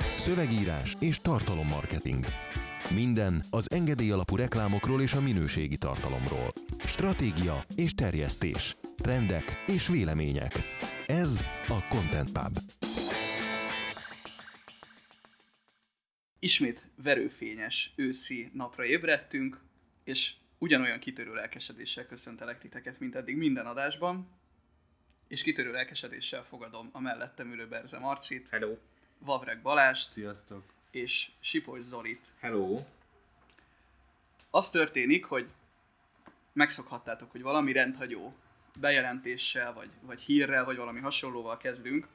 Szövegírás és tartalommarketing. Minden az engedély alapú reklámokról és a minőségi tartalomról. Stratégia és terjesztés. Trendek és vélemények. Ez a Content Pub. Ismét verőfényes őszi napra ébredtünk, és ugyanolyan kitörő lelkesedéssel köszöntelek titeket, mint eddig minden adásban, és kitörő lelkesedéssel fogadom a mellettem ülő Berze Marcit, hello. Vavrek Balázst, sziasztok, és Sipos Zolit. Hello. Az történik, hogy megszokhattátok, hogy valami rendhagyó bejelentéssel, vagy hírrel, vagy valami hasonlóval kezdünk.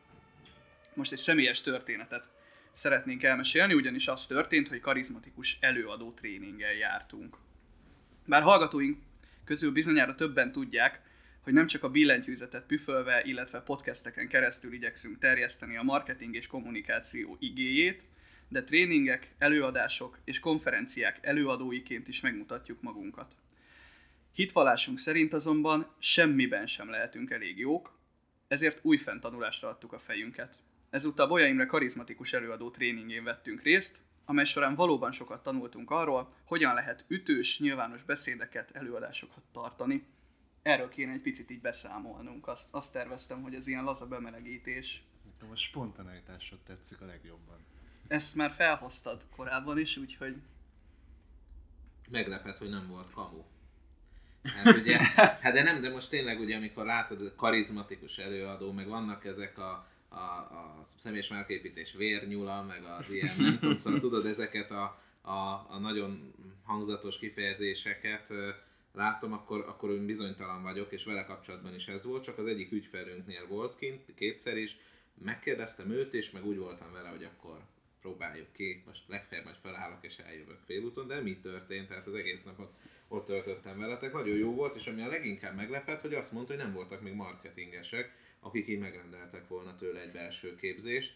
Most egy személyes történetet szeretnénk elmesélni, ugyanis az történt, hogy karizmatikus előadó tréninggel jártunk. Bár hallgatóink közül bizonyára többen tudják, hogy nem csak a billentyűzetet püfölve, illetve podcasteken keresztül igyekszünk terjeszteni a marketing és kommunikáció igéjét, de tréningek, előadások és konferenciák előadóiként is megmutatjuk magunkat. Hitvallásunk szerint azonban semmiben sem lehetünk elég jók, ezért újfent tanulásra adtuk a fejünket. Ezúttal Bojaimre karizmatikus előadó tréningén vettünk részt, amely során valóban sokat tanultunk arról, hogyan lehet ütős, nyilvános beszédeket, előadásokat tartani. Erről kéne egy picit így beszámolnunk. Azt terveztem, hogy ez ilyen laza bemelegítés. A spontaneitásod tetszik a legjobban. Ezt már felhoztad korábban is, úgyhogy... Meglepett, hogy nem volt kamu. Hát ugye, hát de nem, de most tényleg ugye, amikor látod, karizmatikus előadó, meg vannak ezek a személyes márkaépítés vérnyula, meg az ilyen, nem tudom, szóval tudod, ezeket a nagyon hangzatos kifejezéseket látom, akkor én bizonytalan vagyok, és vele kapcsolatban is ez volt, csak az egyik ügyfelünknél volt kint, kétszer is, megkérdeztem őt, és meg úgy voltam vele, hogy akkor próbáljuk ki, most legfeljebb majd felállok, és eljövök félúton, de mi történt, tehát az egész napot ott töltöttem veletek, nagyon jó volt, és ami a leginkább meglepett, hogy azt mondta, hogy nem voltak még marketingesek, akik így megrendeltek volna tőle egy belső képzést.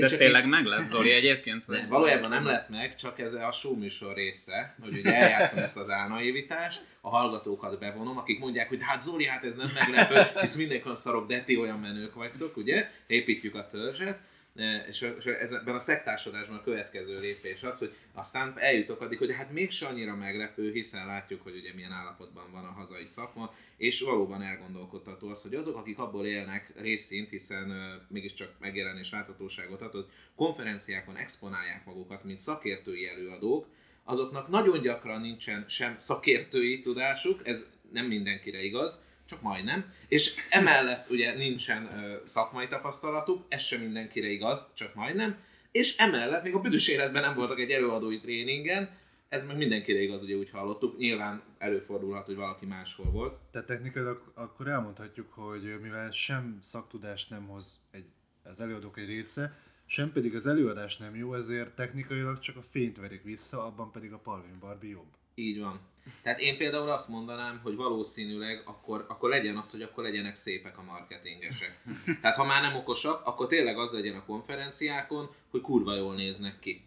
De csak tényleg meglep, Zoli, egyébként? Nem, valójában nem lett meg, csak ez a showműsor része, hogy ugye eljátszom ezt az álnaévítást, a hallgatókat bevonom, akik mondják, hogy hát Zoli, hát ez nem meglepő, hisz mindenkor szarok, de ti olyan menők vagytok, ugye? Építjük a törzset. És ebben a szektársadásban a következő lépés az, hogy aztán eljutok addig, hogy hát mégse annyira meglepő, hiszen látjuk, hogy ugye milyen állapotban van a hazai szakma, és valóban elgondolkodható az, hogy azok, akik abból élnek részint, hiszen mégiscsak megjelenés láthatóságot ad, hogy konferenciákon exponálják magukat, mint szakértői előadók, azoknak nagyon gyakran nincsen sem szakértői tudásuk, ez nem mindenkire igaz, csak majdnem, és emellett ugye nincsen szakmai tapasztalatuk, ez sem mindenkire igaz, csak majdnem, és emellett még a büdös életben nem voltak egy előadói tréningen, ez meg mindenkire igaz, ugye úgy hallottuk, nyilván előfordulhat, hogy valaki máshol volt. Tehát technikailag akkor elmondhatjuk, hogy mivel sem szaktudást nem hoz az előadók egy része, sem pedig az előadás nem jó, ezért technikailag csak a fényt verik vissza, abban pedig a Pavlin Barbie jobb. Így van. Tehát én például azt mondanám, hogy valószínűleg akkor legyen az, hogy akkor legyenek szépek a marketingesek. Tehát ha már nem okosak, akkor tényleg az legyen a konferenciákon, hogy kurva jól néznek ki.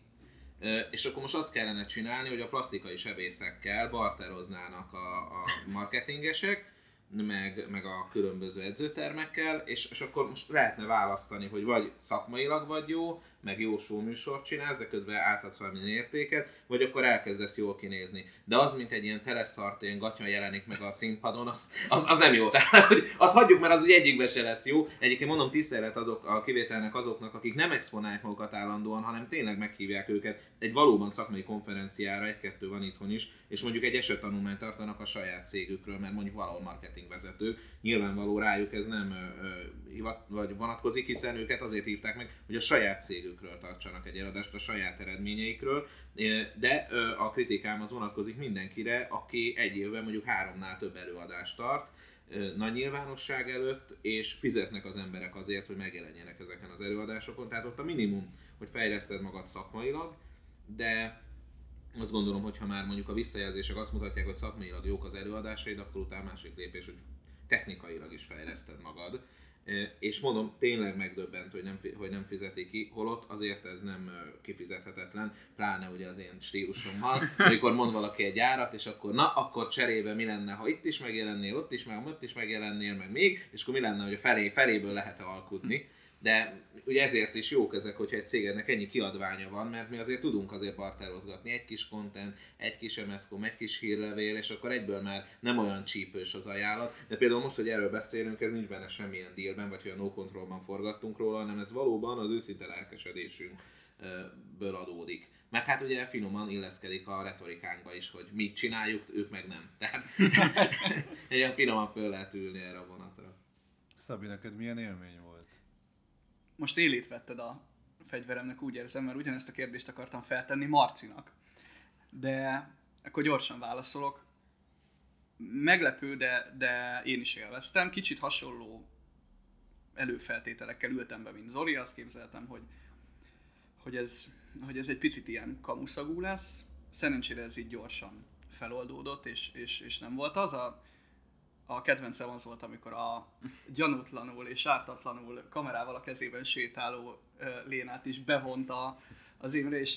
És akkor most azt kellene csinálni, hogy a plastikai sebészekkel barteroznának a marketingesek, meg a különböző edzőtermekkel, és akkor most lehetne választani, hogy vagy szakmailag vagy jó, meg jó showműsort csinálsz, de közben átadsz valamilyen értéket, vagy akkor elkezdesz jól kinézni. De az, mint egy ilyen teleszart, ilyen gatya jelenik meg a színpadon, az nem jó. Tehát azt hagyjuk, mert az ugye egyikbe se lesz jó. Egyébként mondom, tisztelet azok a kivételnek azoknak, akik nem exponálják magukat állandóan, hanem tényleg meghívják őket egy valóban szakmai konferenciára, egy-kettő van itthon is, és mondjuk egy esettanulmányt tartanak a saját cégükről, mert mondjuk valahol marketingvezetők, nyilvánvaló rájuk ez nem vagy vonatkozik, hiszen őket azért hívták meg, hogy a saját cégük tartsanak egy eladást a saját eredményeikről, de a kritikám az vonatkozik mindenkire, aki egy évben mondjuk 3-nál több előadást tart nagy nyilvánosság előtt, és fizetnek az emberek azért, hogy megjelenjenek ezeken az előadásokon. Tehát ott a minimum, hogy fejleszted magad szakmailag, de azt gondolom, hogy ha már mondjuk a visszajelzések azt mutatják, hogy szakmailag jók az előadásaid, akkor utána másik lépés, hogy technikailag is fejleszted magad. És mondom, tényleg megdöbbent, hogy nem fizeti ki, holott azért ez nem kifizethetetlen, pláne ugye az én stílusommal, amikor mond valaki egy árat, és akkor akkor cserébe mi lenne, ha itt is megjelennél, ott is, meg ott is megjelennél, meg még, és akkor mi lenne, hogy a feléből lehet-e alkudni. De ugye ezért is jók ezek, hogyha egy cégednek ennyi kiadványa van, mert mi azért tudunk azért barterozgatni. Egy kis content, egy kis MSZ-kom, egy kis hírlevél, és akkor egyből már nem olyan csípős az ajánlat. De például most, hogy erről beszélünk, ez nincs benne semmilyen dealben, vagy olyan no controlban forgattunk róla, hanem ez valóban az őszinte lelkesedésünkből adódik. Meg hát ugye finoman illeszkedik a retorikánkba is, hogy mi csináljuk, ők meg nem. Tehát egy olyan finoman föl lehet ülni erre a vonatra. Szabi, neked milyen élmény volt? Most élét vetted a fegyveremnek, úgy érzem, mert ugyanezt a kérdést akartam feltenni Marcinak. De akkor gyorsan válaszolok. Meglepő, de én is élveztem. Kicsit hasonló előfeltételekkel ültem be, mint Zoli. Azt képzeltem, hogy ez egy picit ilyen kamuszagú lesz. Szerencsére ez így gyorsan feloldódott, és nem volt az a... A kedvencem az volt, amikor a gyanútlanul és ártatlanul kamerával a kezében sétáló Lénát is bevonta az Imre, és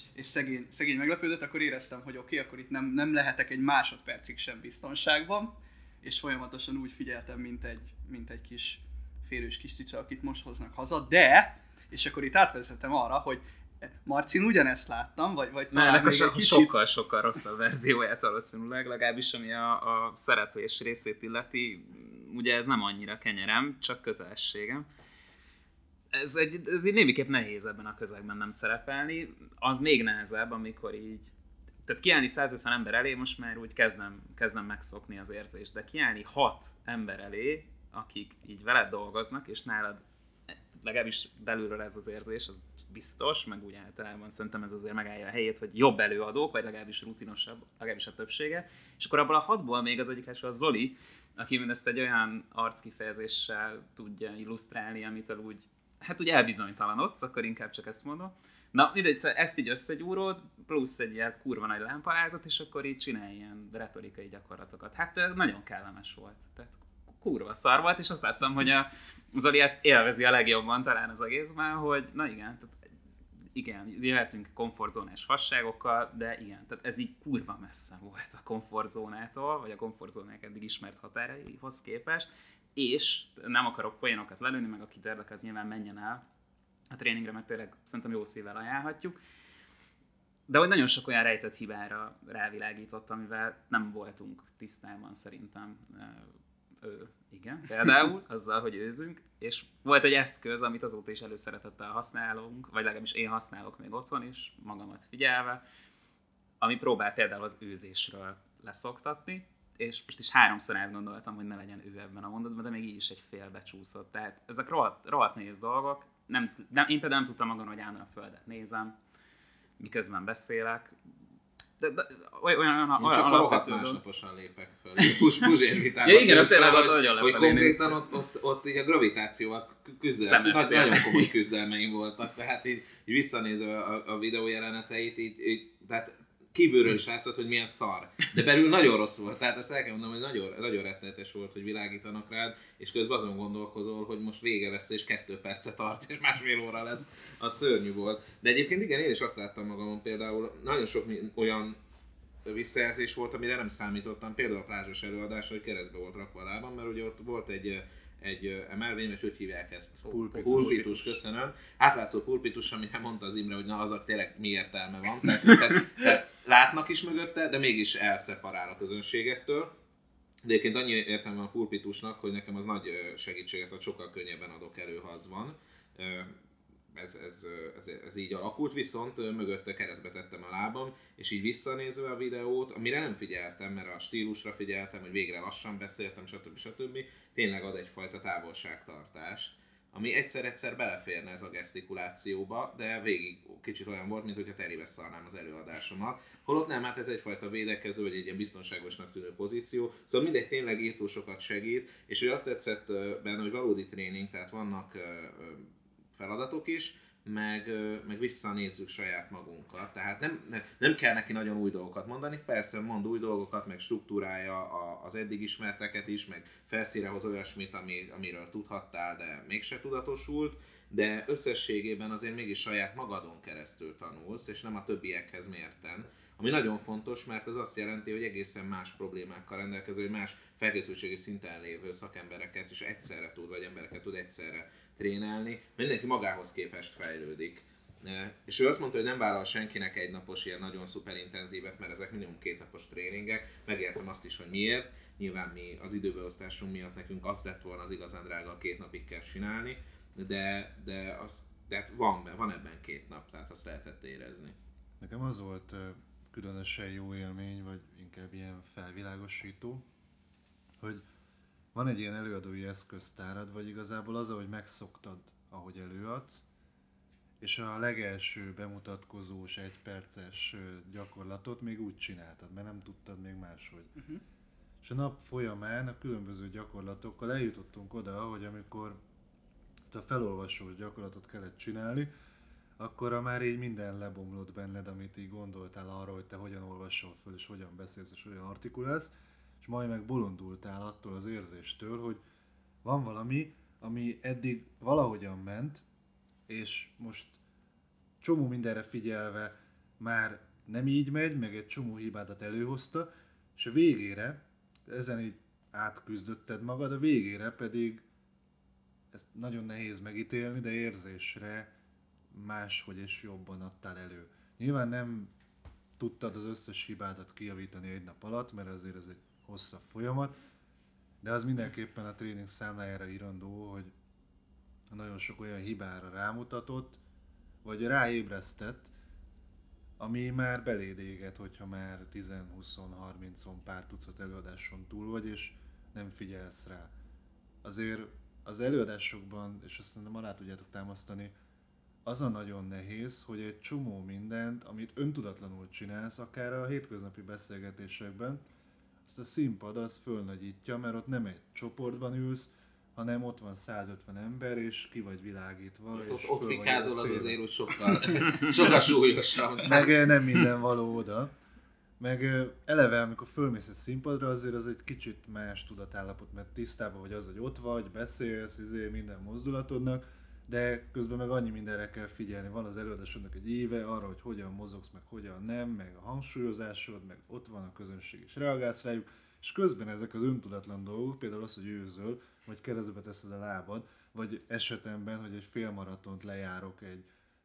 szegény meglepődött, akkor éreztem, hogy oké, akkor itt nem lehetek egy másodpercig sem biztonságban, és folyamatosan úgy figyeltem, mint egy kis férős kis cica, akit most hoznak haza, de, és akkor itt átvezettem arra, hogy Marcin ugyanezt láttam, vagy talán még egy kicsit... Sokkal-sokkal rosszabb verzióját valószínűleg, legalábbis ami a szereplés részét illeti, ugye ez nem annyira kenyerem, csak kötelességem. Ez így némiképp nehéz ebben a közegben nem szerepelni, az még nehezebb, amikor így... Tehát kiállni 150 ember elé, most már úgy kezdem megszokni az érzést, de kiállni 6 ember elé, akik így veled dolgoznak, és nálad legalábbis belülről ez az érzés, az biztos, meg úgy általában szerintem ez azért megállja a helyét, hogy jobb előadók, vagy legalábbis rutinosabb, legalábbis a többsége. És akkor abból a 6-ból még az egyik első a Zoli, aki mindezt egy olyan arckifejezéssel tudja illusztrálni, amitől úgy, hát úgy elbizonytalanodsz, akkor inkább csak ezt mondom. Na, mindegy, szóval ezt így összegyúrod, plusz egy ilyen kurva nagy lámpalázat, és akkor így csinálj ilyen retorikai gyakorlatokat. Hát nagyon kellemes volt, tehát kurva szar volt, és azt láttam, hogy a Zoli ezt élvezi a legjobban talán az egészben, hogy na igen, tehát igen, jöhetünk komfortzónás fasságokkal, de igen, tehát ez így kurva messze volt a komfortzónától, vagy a komfortzónák eddig ismert határaihoz képest, és nem akarok poénokat lelőni, meg akit érdekel, az nyilván menjen el a tréningre, mert tényleg szerintem jó szívvel ajánlhatjuk, de hogy nagyon sok olyan rejtett hibára rávilágított, amivel nem voltunk tisztában szerintem. Igen, például azzal, hogy őzünk, és volt egy eszköz, amit azóta is előszeretettel használunk, vagy legalábbis én használok még otthon is, magamat figyelve, ami próbál például az őzésről leszoktatni, és most is 3-szor átgondoltam, hogy ne legyen ő ebben a mondatban, de még így is egy félbecsúszott. Tehát ezek rohadt nehéz dolgok, én például nem tudtam magam, hogy állandóan a földet nézem, miközben beszélek, de olyan csak alapvető másnaposan lépek föl. Puzsér vitában. Ja, igen, tényleg ott nagyon lefelé. Hogy konkrétan ott így a gravitációval küzdelem, nagyon komoly küzdelmeim voltak. Tehát így visszanézve a videó jeleneteit, így tehát kívülről is látszott, hogy milyen szar. De belül nagyon rossz volt. Tehát azt el kell mondanom, hogy nagyon, nagyon rettenetes volt, hogy világítanak rád, és közben azon gondolkozol, hogy most vége lesz, és 2 perce tart, és 1,5 óra lesz. Az szörnyű volt. De egyébként igen, én is azt láttam magamon például, nagyon sok olyan visszajelzés volt, amire nem számítottam. Például a plázsos előadás, hogy keresztbe volt rakva a lábam, mert ugye ott volt egy emelvény, vagy hogy hívják ezt? Pulpitus, köszönöm. Átlátszó pulpitus, amire mondta az Imre, hogy na azok tényleg mi értelme van. Tehát látnak is mögötte, de mégis elszeparál a közönségettől. De egyébként annyi értelme van a pulpitusnak, hogy nekem az nagy segítséget, hogy sokkal könnyebben adok elő, ha az van. Ez így alakult, viszont mögötte keresztbe tettem a lábam, és így visszanézve a videót, amire nem figyeltem, mert a stílusra figyeltem, hogy végre lassan beszéltem, stb. Tényleg ad egyfajta távolságtartást, ami egyszer-egyszer beleférne ez a gesztikulációba, de végig kicsit olyan volt, mint hogyha terébe szarnám az előadásomat. Holott nem, hát ez egyfajta védekező, vagy egy ilyen biztonságosnak tűnő pozíció, szóval mindegy, tényleg írtó sokat segít, és ő azt tetszett benne, hogy valódi tréning, tehát vannak feladatok is, meg visszanézzük saját magunkat. Tehát nem kell neki nagyon új dolgokat mondani, persze mond új dolgokat, meg struktúrája az eddig ismerteket is, meg felszíre hoz olyasmit, amiről tudhattál, de mégse tudatosult, de összességében azért mégis saját magadon keresztül tanulsz, és nem a többiekhez mérten, Ami nagyon fontos, mert ez azt jelenti, hogy egészen más problémákkal rendelkező, hogy más felkészültségi szinten lévő szakembereket és egyszerre tud, vagy embereket tud egyszerre trénelni. Mindenki magához képest fejlődik. És ő azt mondta, hogy nem vállal senkinek egy napos ilyen nagyon szuperintenzívet, mert ezek minimum két napos tréningek. Megértem azt is, hogy miért. Nyilván mi az időbeosztásunk miatt nekünk azt lett volna az igazán drága, két napig kell csinálni, de van ebben két nap, tehát azt lehetett érezni. Nekem az volt különösen jó élmény, vagy inkább ilyen felvilágosító, hogy van egy ilyen előadói eszköztárad, vagy igazából az, ahogy megszoktad, ahogy előadsz, és a legelső bemutatkozós, egyperces gyakorlatot még úgy csináltad, mert nem tudtad még máshogy. Uh-huh. És a nap folyamán a különböző gyakorlatokkal eljutottunk oda, hogy amikor ezt a felolvasós gyakorlatot kellett csinálni, akkor már így minden lebomlott benned, amit így gondoltál arra, hogy te hogyan olvassol föl, és hogyan beszélsz, és hogyan artikulálsz, és majd meg bolondultál attól az érzéstől, hogy van valami, ami eddig valahogyan ment, és most csomó mindenre figyelve már nem így megy, meg egy csomó hibádat előhozta, és a végére, ezen így átküzdötted magad, a végére pedig, ezt nagyon nehéz megítélni, de érzésre máshogy és jobban adtál elő. Nyilván nem tudtad az összes hibádat kijavítani egy nap alatt, mert azért ez egy hosszabb folyamat, de az mindenképpen a tréning számlájára írandó, hogy nagyon sok olyan hibára rámutatott, vagy ráébresztett, ami már beléd éget, hogyha már 10-20-30-on pár tucat előadáson túl vagy, és nem figyelsz rá. Azért az előadásokban, és azt mondom, alá tudjátok támasztani, az a nagyon nehéz, hogy egy csomó mindent, amit öntudatlanul csinálsz, akár a hétköznapi beszélgetésekben, azt a színpad az fölnagyítja, mert ott nem egy csoportban ülsz, hanem ott van 150 ember, és ki vagy világítva. Ott fikázol az azért úgy sokkal súlyosabb. Meg nem minden való oda. Meg eleve, amikor fölmész egy színpadra, azért az egy kicsit más tudatállapot, mert tisztában vagy az, hogy ott vagy, beszélsz minden mozdulatodnak, de közben meg annyi mindenre kell figyelni. Van az előadásodnak egy éve arra, hogy hogyan mozogsz, meg hogyan nem, meg a hangsúlyozásod, meg ott van a közönség, és reagálsz rájuk. És közben ezek az öntudatlan dolgok, például az, hogy őzöl, vagy keresztbe teszed a lábad, vagy esetemben, hogy egy félmaratont lejárok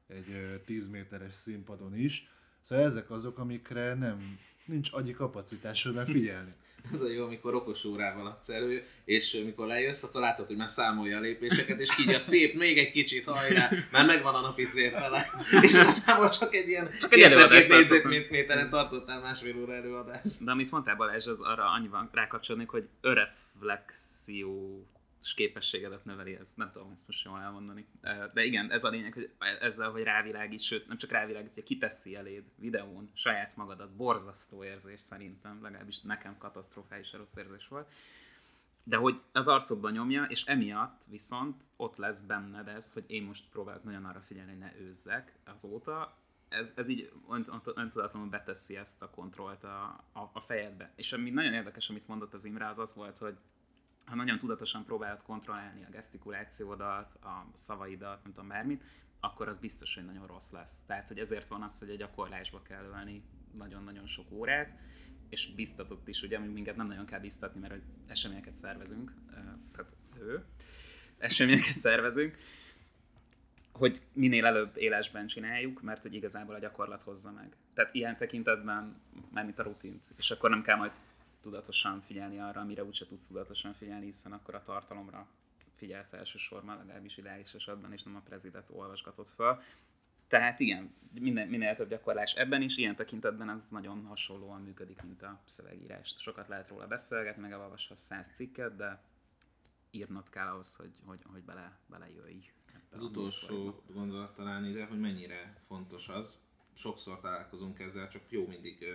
egy 10 méteres színpadon is. Szóval ezek azok, amikre nincs agyi kapacitásodban figyelni. Az a jó, amikor okos órával adsz elő, és mikor lejössz, akkor látod, hogy már számolja a lépéseket, és így a szép, még egy kicsit, hajrá, már megvan a napi cél vele. És aztán csak egy ilyen 2 négyzetméteren tartottál másfél óra előadást. De amit mondtál, Balázs, az arra annyiban rákapcsolódnék, hogy reflexiós képességedet növeli, ez nem tudom ezt most jól elmondani. De igen, ez a lényeg, hogy ezzel, hogy rávilágít, sőt nem csak rávilágít, hogy kiteszi eléd videón saját magadat, borzasztó érzés szerintem, legalábbis nekem katasztrofális rossz érzés volt, de hogy az arcodban nyomja, és emiatt viszont ott lesz benned ez, hogy én most próbálok nagyon arra figyelni, hogy ne őzzek azóta, ez így öntudatlanul beteszi ezt a kontrollt a fejedbe. És ami nagyon érdekes, amit mondott az Imre, az volt, hogy ha nagyon tudatosan próbálod kontrollálni a gesztikulációdat, a szavaidat, nem tudom bármit, akkor az biztos, hogy nagyon rossz lesz. Tehát, hogy ezért van az, hogy a gyakorlásba kell ölni nagyon-nagyon sok órát, és biztatott is, ugye, minket nem nagyon kell biztatni, mert eseményeket szervezünk, hogy minél előbb élesben csináljuk, mert hogy igazából a gyakorlat hozza meg. Tehát ilyen tekintetben mármint a rutint, és akkor nem kell majd tudatosan figyelni arra, amire úgyse tudsz tudatosan figyelni, hiszen akkor a tartalomra figyelsz elsősorban, legalábbis ideális esetben, és nem a prezidet olvasgatod föl. Tehát igen, minél több gyakorlás ebben is, ilyen tekintetben ez nagyon hasonlóan működik, mint a szövegírást. Sokat lehet róla beszélgetni, meg elolvasva 100 cikket, de írnod kell ahhoz, hogy belejöjj. Az utolsó gondolat talán ide, hogy mennyire fontos az. Sokszor találkozunk ezzel, csak jó mindig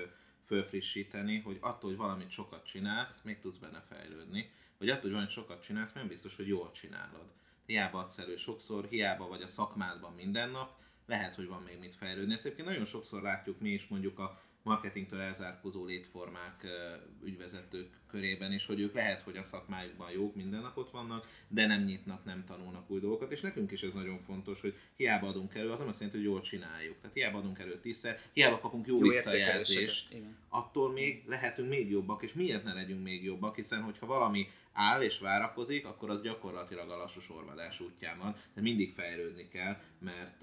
fölfrissíteni, hogy attól, hogy valamit sokat csinálsz, még tudsz benne fejlődni, vagy attól, hogy valamit sokat csinálsz, nem biztos, hogy jól csinálod. Hiába adsz elő sokszor, hiába vagy a szakmádban minden nap, lehet, hogy van még mit fejlődni. Ezt egyébként nagyon sokszor látjuk mi is mondjuk a marketingtől elzárkózó létformák ügyvezetők körében is, hogy ők lehet, hogy a szakmájukban jók, minden nap ott vannak, de nem nyitnak, nem tanulnak új dolgokat, és nekünk is ez nagyon fontos, hogy hiába adunk elő, az nem azt jelenti, hogy jól csináljuk. Tehát hiába adunk elő 10-szer, hiába kapunk jó visszajelzést, attól még lehetünk még jobbak, és miért ne legyünk még jobbak, hiszen hogyha valami áll és várakozik, akkor az gyakorlatilag a lassú sorvadás útján van, de mindig fejlődni kell, mert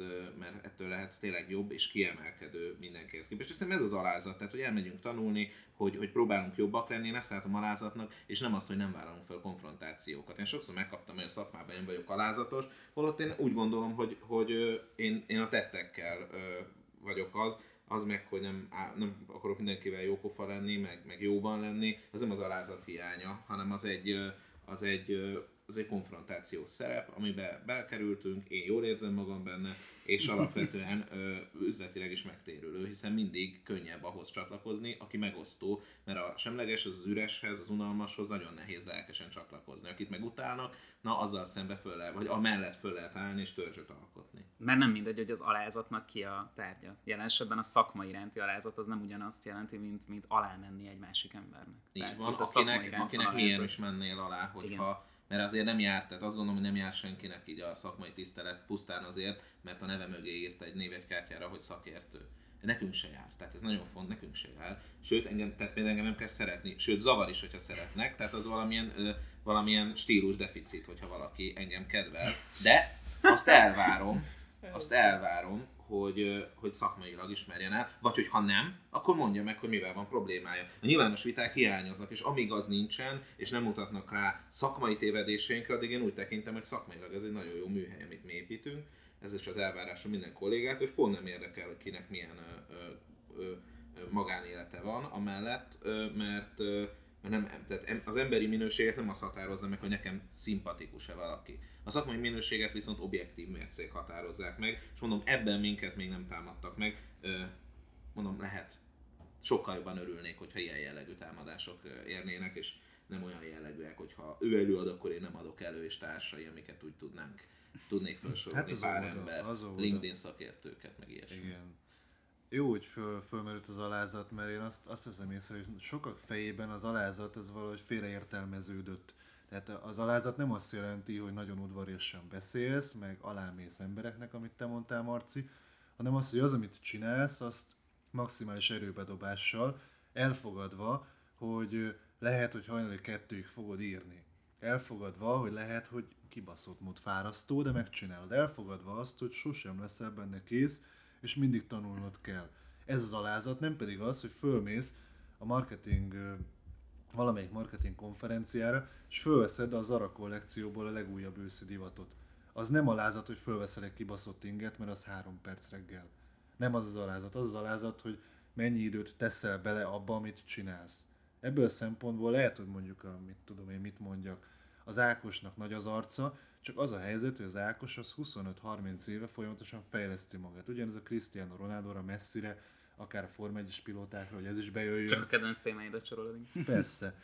ettől lehetsz tényleg jobb és kiemelkedő mindenkihez képest. És szerintem ez az alázat, tehát hogy elmegyünk tanulni, hogy próbálunk jobbak lenni, én ezt látom alázatnak, és nem azt, hogy nem vállalunk fel konfrontációkat. Én sokszor megkaptam olyan szakmában, én vagyok alázatos, holott én úgy gondolom, hogy én a tettekkel vagyok az meg, hogy nem akarok mindenkivel jópofa lenni, meg jóban lenni, az nem az alázat hiánya, hanem az egy konfrontációs szerep, amiben belekerültünk, én jól érzem magam benne, és alapvetően üzletileg is megtérülő, hiszen mindig könnyebb ahhoz csatlakozni, aki megosztó, mert a semleges, az üreshez, az unalmashoz nagyon nehéz lelkesen csatlakozni. Akit megutálnak, na azzal szembe vagy amellett föl lehet állni és törzsöt alkotni. Mert nem mindegy, hogy az alázatnak ki a tárgya. Jelen esetben a szakma iránti alázat az nem ugyanazt jelenti, mint alá menni egy másik embernek. Így van, akinek miért is mennél alá, hogyha... Mert azért nem járt, tehát azt gondolom, hogy nem jár senkinek így a szakmai tisztelet pusztán azért, mert a neve mögé írt egy névjegykártyára, hogy szakértő. Nekünk se jár, tehát ez nagyon fontos, nekünk se jár. Sőt, engem nem kell szeretni, sőt zavar is, hogyha szeretnek, tehát az valamilyen stílus deficit, hogyha valaki engem kedvel. De azt elvárom, hogy szakmailag ismerjen el, vagy hogy ha nem, akkor mondja meg, hogy mivel van problémája. A nyilvános viták hiányoznak, és amíg az nincsen, és nem mutatnak rá szakmai tévedéseinkre, addig én úgy tekintem, hogy szakmailag ez egy nagyon jó műhely, amit mi építünk. Ez is az elvárásom minden kollégától, és pont nem érdekel, hogy kinek milyen magánélete van amellett, mert nem, tehát az emberi minőséget nem azt határozza meg, hogy nekem szimpatikus-e valaki. A szakmai minőséget viszont objektív mércék határozzák meg, és mondom, ebben minket még nem támadtak meg. Mondom, lehet, sokkal jobban örülnék, hogyha ilyen jellegű támadások érnének, és nem olyan jellegűek, hogyha ő előad, akkor én nem adok elő, és társai, amiket úgy tudnék felsorolni pár ember, LinkedIn szakértőket, meg ilyesmi. Igen. Jó, hogy fölmerült az alázat, mert én azt hiszem észre, hogy sokak fejében az alázat az valahogy félreértelmeződött. Tehát az alázat nem azt jelenti, hogy nagyon udvariasan beszélsz, meg alámész embereknek, amit te mondtál, Marci, hanem az, hogy az, amit csinálsz, azt maximális erőbedobással elfogadva, hogy lehet, hogy hajnali 2-ig fogod írni. Elfogadva, hogy lehet, hogy kibaszott mód fárasztó, de megcsinálod. Elfogadva azt, hogy sosem leszel benne kész, és mindig tanulnod kell. Ez az alázat, nem pedig az, hogy fölmész a valamelyik marketing konferenciára, és fölveszed a Zara kollekcióból a legújabb őszi divatot. Az nem alázat, hogy fölveszed egy kibaszott inget, mert az 3 perc reggel. Nem az az alázat. Az az alázat, hogy mennyi időt teszel bele abba, amit csinálsz. Ebből a szempontból lehet, hogy mondjuk, mit mondjak, az Ákosnak nagy az arca, csak az a helyzet, hogy az Ákos az 25-30 éve folyamatosan fejleszti magát. Ugyanez a Cristiano Ronaldóra, Messire, akár a Forma 1-es pilótákra, hogy ez is bejöjjön. Csak a kedvenc témáidat sorolod. Persze.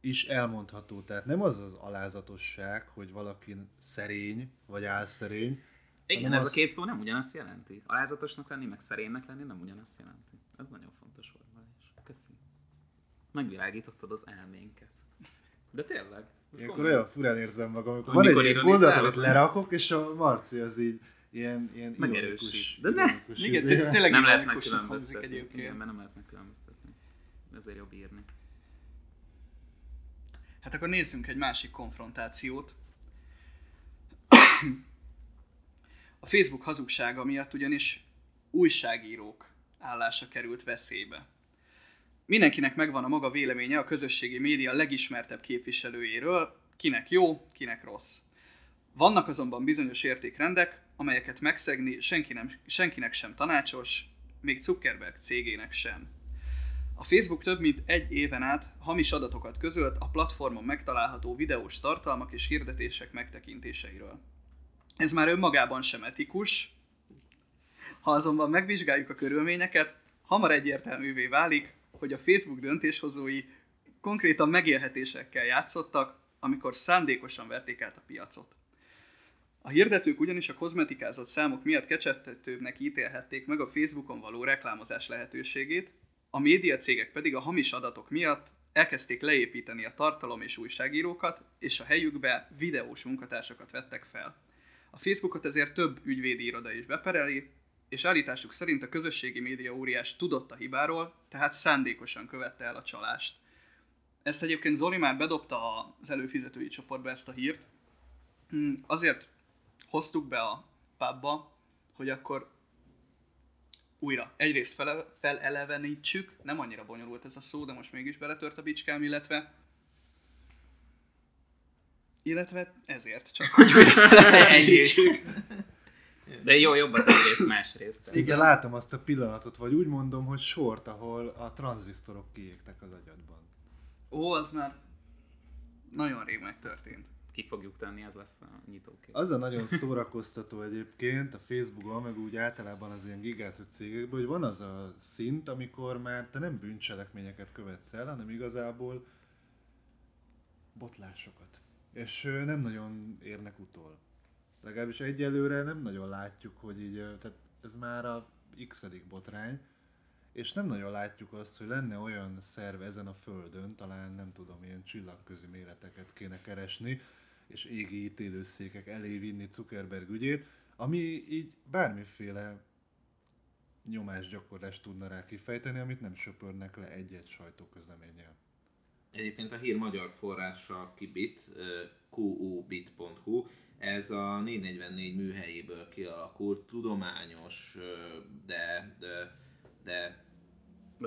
Is elmondható. Tehát nem az az alázatosság, hogy valaki szerény, vagy álszerény. Igen, ez a két szó nem ugyanazt jelenti. Alázatosnak lenni, meg szerénynek lenni nem ugyanazt jelenti. Ez nagyon fontos volt már is. Köszi. Megvilágítottad az elménket. De tényleg. Ilyenkor olyan furán érzem magam, amikor van egy gondolatot lerakok, és a Marci az így ilyen ironikus. De tényleg nem lehet megkülönböztetni egyébként. Igen, mert nem lehet megkülönböztetni. Ezért jobb írni. Hát akkor nézzünk egy másik konfrontációt. A Facebook hazugsága miatt ugyanis újságírók állása került veszélybe. Mindenkinek megvan a maga véleménye a közösségi média legismertebb képviselőjéről, kinek jó, kinek rossz. Vannak azonban bizonyos értékrendek, amelyeket megszegni senkinek sem tanácsos, még Zuckerberg cégének sem. A Facebook több mint 1 éven át hamis adatokat közölt a platformon megtalálható videós tartalmak és hirdetések megtekintéseiről. Ez már önmagában sem etikus, ha azonban megvizsgáljuk a körülményeket, hamar egyértelművé válik, hogy a Facebook döntéshozói konkrétan megélhetésekkel játszottak, amikor szándékosan verték át a piacot. A hirdetők ugyanis a kozmetikázott számok miatt kecsegtetőbbnek ítélhették meg a Facebookon való reklámozás lehetőségét, a médiacégek pedig a hamis adatok miatt elkezdték leépíteni a tartalom és újságírókat, és a helyükbe videós munkatársakat vettek fel. A Facebookot ezért több ügyvédi iroda is bepereli, és állításuk szerint a közösségi média óriás tudott a hibáról, tehát szándékosan követte el a csalást. Ezt egyébként Zoli már bedobta az előfizetői csoportba, ezt a hírt. Azért hoztuk be a pubba, hogy akkor újra egyrészt felelevenítsük, nem annyira bonyolult ez a szó, de most mégis beletört a bicskám, illetve ezért csak, hogy újra felelevenítsük. De jó, jobb az egyrészt másrészt. Igen, látom azt a pillanatot, vagy úgy mondom, hogy sort, ahol a tranzisztorok kiégtek az agyadban. Ó, az már nagyon rég megtörtént. Ki fogjuk tenni, az lesz a nyitókép. Az a nagyon szórakoztató egyébként a Facebookon, meg úgy általában az ilyen gigászat cégekben, hogy van az a szint, amikor már te nem bűncselekményeket követsz el, hanem igazából botlásokat. És nem nagyon érnek utol. Legalábbis egyelőre nem nagyon látjuk, hogy így, tehát ez már a x-edik botrány, és nem nagyon látjuk azt, hogy lenne olyan szerv ezen a földön, talán nem tudom, ilyen csillagközi méreteket kéne keresni, és égi ítélőszékek elé vinni Zuckerberg ügyét, ami így bármiféle nyomásgyakorlást tudna rá kifejteni, amit nem söpörnek le egy-egy sajtóközleménnyel. Egyébként a hír magyar forrása Qubit, qubit.hu, ez a 444 műhelyéből kialakult tudományos, de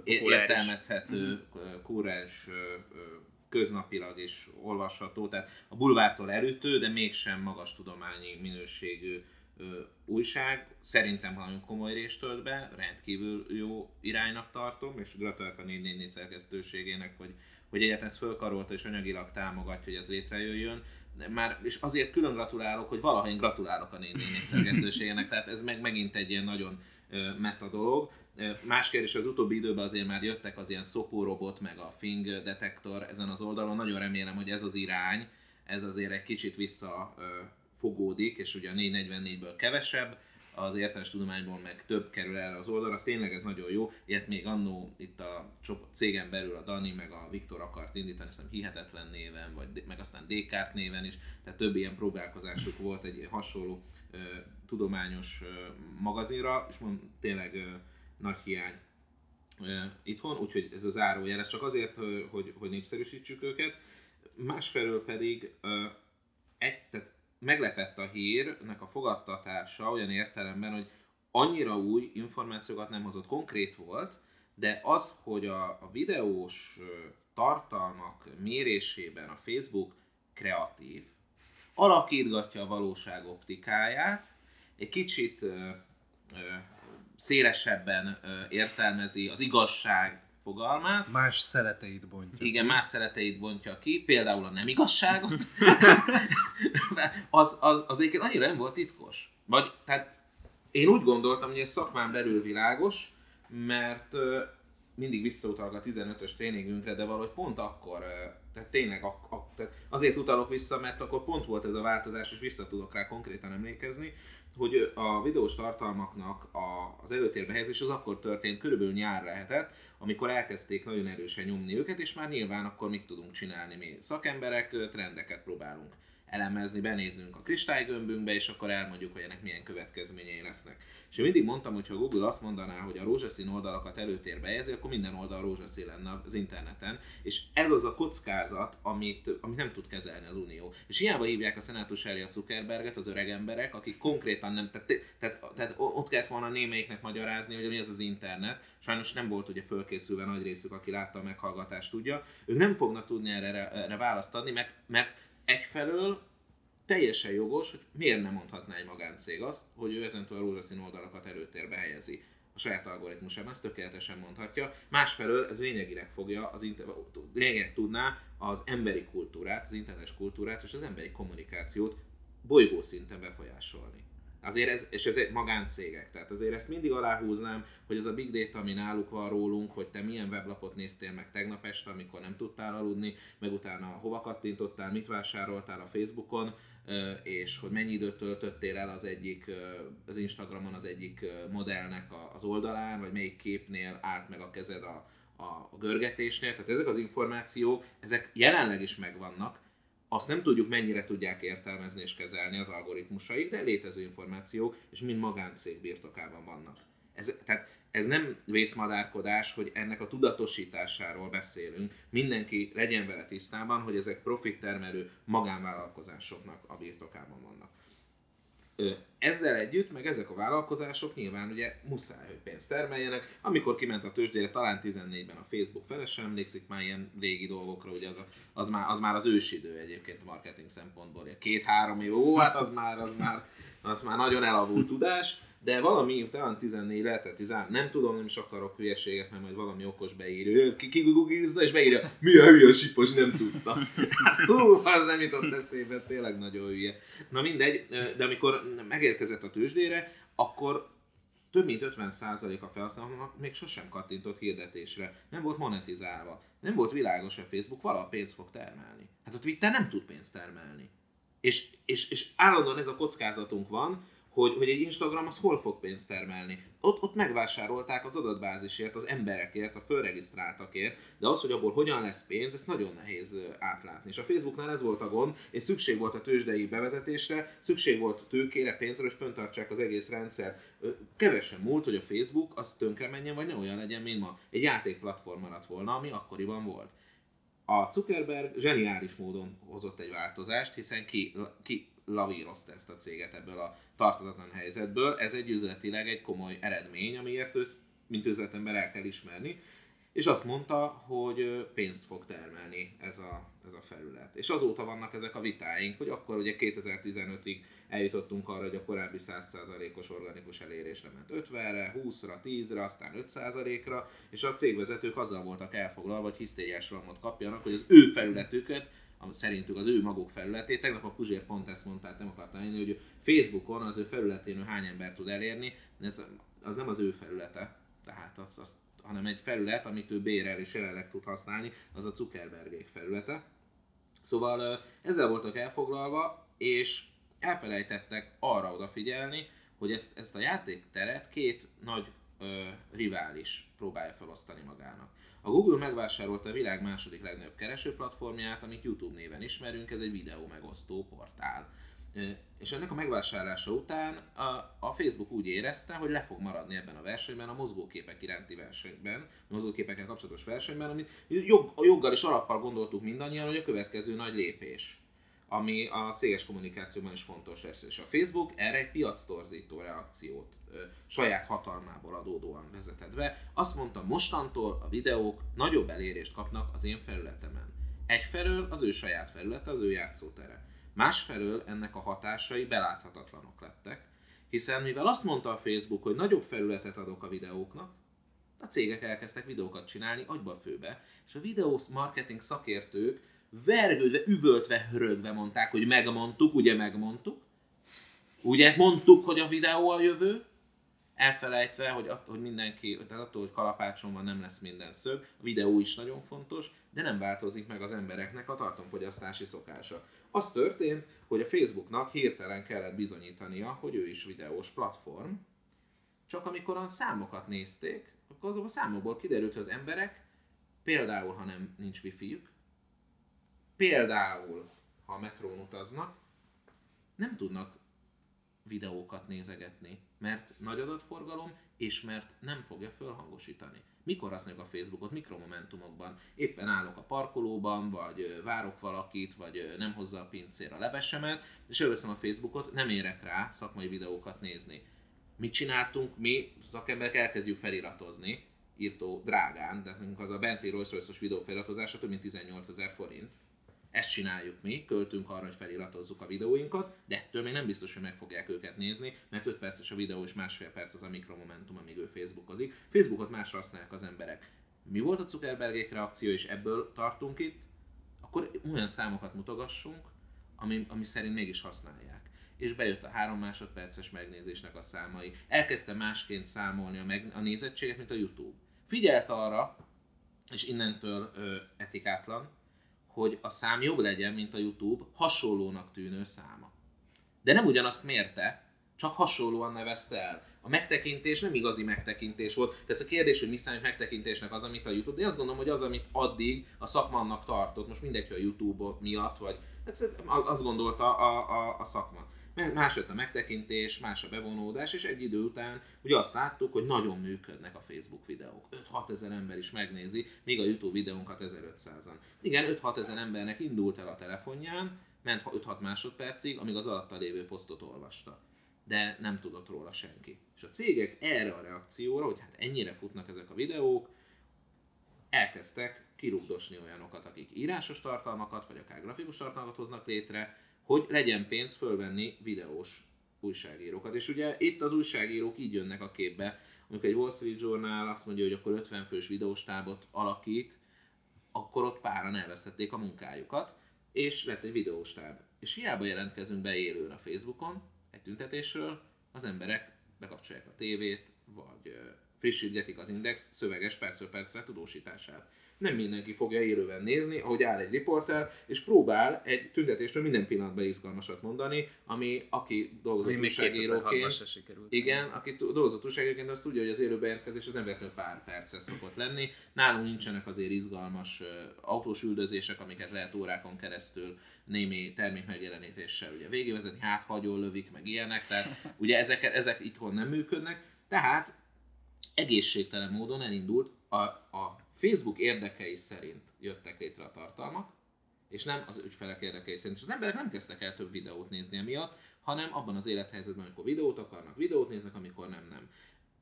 értelmezhető, kórens, köznapilag is olvasható, tehát a bulvártól erőtő, de mégsem magas tudományi minőségű újság. Szerintem nagyon komoly részt tölt be, rendkívül jó iránynak tartom, és gratulálok a 444 szerkesztőségének, hogy egyet ezt fölkarolta és anyagilag támogatja, hogy ez létrejöjjön. De már, és azért külön gratulálok, hogy valaha én gratulálok a 444 szerkesztőségének, tehát ez megint egy ilyen nagyon meta dolog. Más kérdés, az utóbbi időben azért már jöttek az ilyen szopórobot, meg a Fing detektor ezen az oldalon. Nagyon remélem, hogy ez az irány, ez azért egy kicsit visszafogódik, és ugye a 444-ből kevesebb, az értelmes tudományból meg több kerül erre az oldalra. Tényleg ez nagyon jó, ilyet még annó itt a cégen belül a Dani meg a Viktor akart indítani, aztán Hihetetlen néven, vagy meg aztán Descartes néven is, tehát több ilyen próbálkozásuk volt egy hasonló tudományos magazinra, és mondom, tényleg nagy hiány itthon, úgyhogy ez a zárójel, ez csak azért, hogy népszerűsítsük őket. Másfelől pedig tehát meglepett a hírnek a fogadtatása olyan értelemben, hogy annyira új információkat nem hozott, konkrét volt, de az, hogy a videós tartalmak mérésében a Facebook kreatív, alakítgatja a valóság optikáját, egy kicsit szélesebben értelmezi az igazság fogalmát. Más szeleteit bontja ki. Igen, más szeleteit bontja ki, például a nem igazságot. az egyébként annyira nem volt titkos. Vagy, tehát én úgy gondoltam, hogy ez szakmán belül világos, mert mindig visszautalok a 15-ös tréningünkre, de valahogy pont akkor, tehát tényleg tehát azért utalok vissza, mert akkor pont volt ez a változás, és vissza tudok rá konkrétan emlékezni, hogy a videós tartalmaknak az előtérbe helyezés az akkor történt, körülbelül nyár lehetett, amikor elkezdték nagyon erősen nyomni őket, és már nyilván akkor mit tudunk csinálni mi szakemberek, trendeket próbálunk elemezni, benézünk a kristálygömbünkbe, és akkor elmondjuk, hogy ennek milyen következményei lesznek. És én mindig mondtam, hogy ha Google azt mondaná, hogy a rózsaszín oldalakat előtérbe helyezi, akkor minden oldal rózsaszín lenne az interneten, és ez az a kockázat, amit nem tud kezelni az Unió. És hiába hívják a szenátus elé a Zuckerberget, az öreg emberek, akik konkrétan nem, tehát ott kellett volna némelyiknek magyarázni, hogy mi az az internet. Sajnos nem volt ugye fölkészülve nagy részük, aki látta a meghallgatást, tudja. Ők nem fognak tudni erre választ adni, mert egyfelől teljesen jogos, hogy miért nem mondhatná egy magáncég azt, hogy ő ezentől a rózsaszín oldalakat előtérbe helyezi. A saját algoritmusában ezt tökéletesen mondhatja. Másfelől ez lényegileg fogja, lényegileg tudná az emberi kultúrát, az internetes kultúrát és az emberi kommunikációt bolygószinten befolyásolni. Azért ez, és ezért magáncégek, tehát azért ezt mindig aláhúznám, hogy az a big data, ami náluk van rólunk, hogy te milyen weblapot néztél meg tegnap este, amikor nem tudtál aludni, meg utána hova kattintottál, mit vásároltál a Facebookon, és hogy mennyi időt töltöttél el az Instagramon az egyik modellnek az oldalán, vagy melyik képnél állt meg a kezed a görgetésnél. Tehát ezek az információk, ezek jelenleg is megvannak, azt nem tudjuk, mennyire tudják értelmezni és kezelni az algoritmusaik, de létező információk, és mind magáncég birtokában vannak. Tehát ez nem vészmadárkodás, hogy ennek a tudatosításáról beszélünk. Mindenki legyen vele tisztában, hogy ezek profittermelő magánvállalkozásoknak a birtokában vannak. Ezzel együtt, meg ezek a vállalkozások nyilván ugye muszáj, hogy pénzt termeljenek. Amikor kiment a tőzsdére, talán 14-ben a Facebook fele sem emlékszik már ilyen régi dolgokra, ugye az már az ősidő egyébként marketing szempontból. 2-3 év, az már nagyon elavult tudás, de valami talán 14 lehetett, 13, nem tudom, nem is akarok hülyeséget, mert majd valami okos beírja, kigugizza és beírja, milyen hülye Sipos, nem tudta. Az nem jutott eszébe, tényleg nagyon hülye. Na mindegy, de amikor megérkezett a tőzsdére, akkor több mint 50% a felhasználóknak még sosem kattintott hirdetésre. Nem volt monetizálva. Nem volt világos, hogy Facebook valaha pénzt fog termelni. Hát a Twitter nem tud pénzt termelni. És állandóan ez a kockázatunk van, hogy egy Instagram az hol fog pénzt termelni. Ott megvásárolták az adatbázisért, az emberekért, a fölregisztráltakért, de az, hogy abból hogyan lesz pénz, ez nagyon nehéz átlátni. És a Facebooknál ez volt a gond, és szükség volt a tőzsdei bevezetésre, szükség volt tőkére, pénzre, hogy föntartsák az egész rendszert. Kevesen múlt, hogy a Facebook az tönkre menjen, vagy ne olyan legyen, mint ma. Egy játékplatform maradt volna, ami akkoriban volt. A Zuckerberg zseniális módon hozott egy változást, hiszen ki lavírozta ezt a céget ebből a tartatlan helyzetből. Ez egy üzletileg egy komoly eredmény, amiért őt, mint üzletember el kell ismerni. És azt mondta, hogy pénzt fog termelni ez a felület. És azóta vannak ezek a vitáink, hogy akkor ugye 2015-ig eljutottunk arra, hogy a korábbi 100%-os organikus elérésre ment 50-re, 20-ra, 10-re, aztán 5%-ra, és a cégvezetők azzal voltak elfoglalva, hogy hisztériás rohamot kapjanak, hogy az ő felületüket, szerintük az ő maguk felületét. Tegnap a Puzsér pont ezt mondta, nem akartam lenni, hogy Facebookon az ő felületén hány ember tud elérni, az nem az ő felülete, tehát az, hanem egy felület, amit ő bérel és jelenleg tud használni, az a Zuckerbergék felülete. Szóval ezzel voltak elfoglalva, és elfelejtettek arra odafigyelni, hogy ezt a játékteret két nagy rivális próbálja felosztani magának. A Google megvásárolta a világ második legnagyobb keresőplatformját, amit YouTube néven ismerünk, ez egy videó megosztó portál. És ennek a megvásárlása után a Facebook úgy érezte, hogy le fog maradni ebben a versenyben, a mozgóképek iránti versenyben, a mozgóképekkel kapcsolatos versenyben, amit joggal és alappal gondoltuk mindannyian, hogy a következő nagy lépés, ami a céges kommunikációban is fontos lesz. És a Facebook erre egy piactorzító reakciót saját hatalmából adódóan vezetett be. Azt mondta, mostantól a videók nagyobb elérést kapnak az én felületemen. Egyfelől az ő saját felülete, az ő játszótere. Másfelől ennek a hatásai beláthatatlanok lettek, hiszen mivel azt mondta a Facebook, hogy nagyobb felületet adok a videóknak, a cégek elkezdtek videókat csinálni agyba főbe, és a videós marketing szakértők vergődve, üvöltve, hörögve mondták, hogy megmondtuk, hogy a videó a jövő, elfelejtve, hogy mindenki, tehát attól, hogy kalapácson van, nem lesz minden szög, a videó is nagyon fontos, de nem változik meg az embereknek a tartalomfogyasztási szokása. Az történt, hogy a Facebooknak hirtelen kellett bizonyítania, hogy ő is videós platform, csak amikor a számokat nézték, akkor azok a számokból kiderült, hogy az emberek például, ha nincs wifi-jük, például, ha a metrón utaznak, nem tudnak videókat nézegetni, mert nagy adatforgalom, és mert nem fogja fölhangosítani. Mikor használjuk a Facebookot? Mikromomentumokban. Éppen állok a parkolóban, vagy várok valakit, vagy nem hozza a pincér a levesemet, és előveszem a Facebookot, nem érek rá szakmai videókat nézni. Mit csináltunk? Mi szakemberek elkezdjük feliratozni, írtó drágán, de az a Bentley Rolls-Royce-os videófeliratozása több mint 18 000 forint. Ezt csináljuk mi, költünk arra, hogy feliratozzuk a videóinkat, de ettől még nem biztos, hogy meg fogják őket nézni, mert 5 perces a videó és másfél perc az a mikromomentum, amíg ő Facebookozik. Facebookot másra használják az emberek. Mi volt a Zuckerbergék reakció, és ebből tartunk itt? Akkor olyan számokat mutogassunk, ami szerint mégis használják. és bejött a 3 másodperces megnézésnek a számai. Elkezdte másként számolni a nézettséget, mint a YouTube. Figyelt arra, és innentől etikátlan, hogy a szám jobb legyen, mint a YouTube hasonlónak tűnő száma. De nem ugyanazt mérte, csak hasonlóan nevezte el. A megtekintés nem igazi megtekintés volt. Tehát a kérdés, hogy mi számít megtekintésnek az, amit a YouTube, de én azt gondolom, hogy az, amit addig a szakma annak tartott, most mindegy, hogy a YouTube miatt, vagy azt gondolta a szakma. Más lett a megtekintés, más a bevonódás, és egy idő után ugye azt láttuk, hogy nagyon működnek a Facebook videók. 5-6 ezer ember is megnézi, míg a YouTube videónkat 1500-an. Igen, 5-6 ezer embernek indult el a telefonján, ment 5-6 másodpercig, amíg az alatta lévő posztot olvasta. De nem tudott róla senki. És a cégek erre a reakcióra, hogy hát ennyire futnak ezek a videók, elkezdtek kirúgdosni olyanokat, akik írásos tartalmakat, vagy akár grafikus tartalmakat hoznak létre, hogy legyen pénz fölvenni videós újságírókat. És ugye itt az újságírók így jönnek a képbe, amikor egy Wall Street Journal azt mondja, hogy akkor 50 fős videóstábot alakít, akkor ott páran elvesztették a munkájukat, és lett egy videóstáb. És hiába jelentkezünk be élőn a Facebookon, egy tüntetésről, az emberek bekapcsolják a tévét, vagy frissítgetik az Index szöveges percről percre tudósítását. Nem mindenki fogja élőben nézni, ahogy áll egy riporter, és próbál egy tüntetésről minden pillanatban izgalmasat mondani, ami aki dolgozott újságíróként, igen, aki dolgozott újságíróként, az tudja, hogy az élő bejelentkezés az nem véletlenül pár perces szokott lenni. Nálunk nincsenek azért izgalmas autós üldözések, amiket lehet órákon keresztül némi termék megjelenítéssel ugye végigvezetni, hát hagyon lövik, meg ilyenek, tehát ugye ezek itthon nem működnek, tehát egészségtelen módon elindult a Facebook érdekei szerint jöttek létre a tartalmak, és nem az ügyfelek érdekei szerint. És az emberek nem kezdtek el több videót nézni emiatt, hanem abban az élethelyzetben, amikor videót akarnak, videót néznek, amikor nem.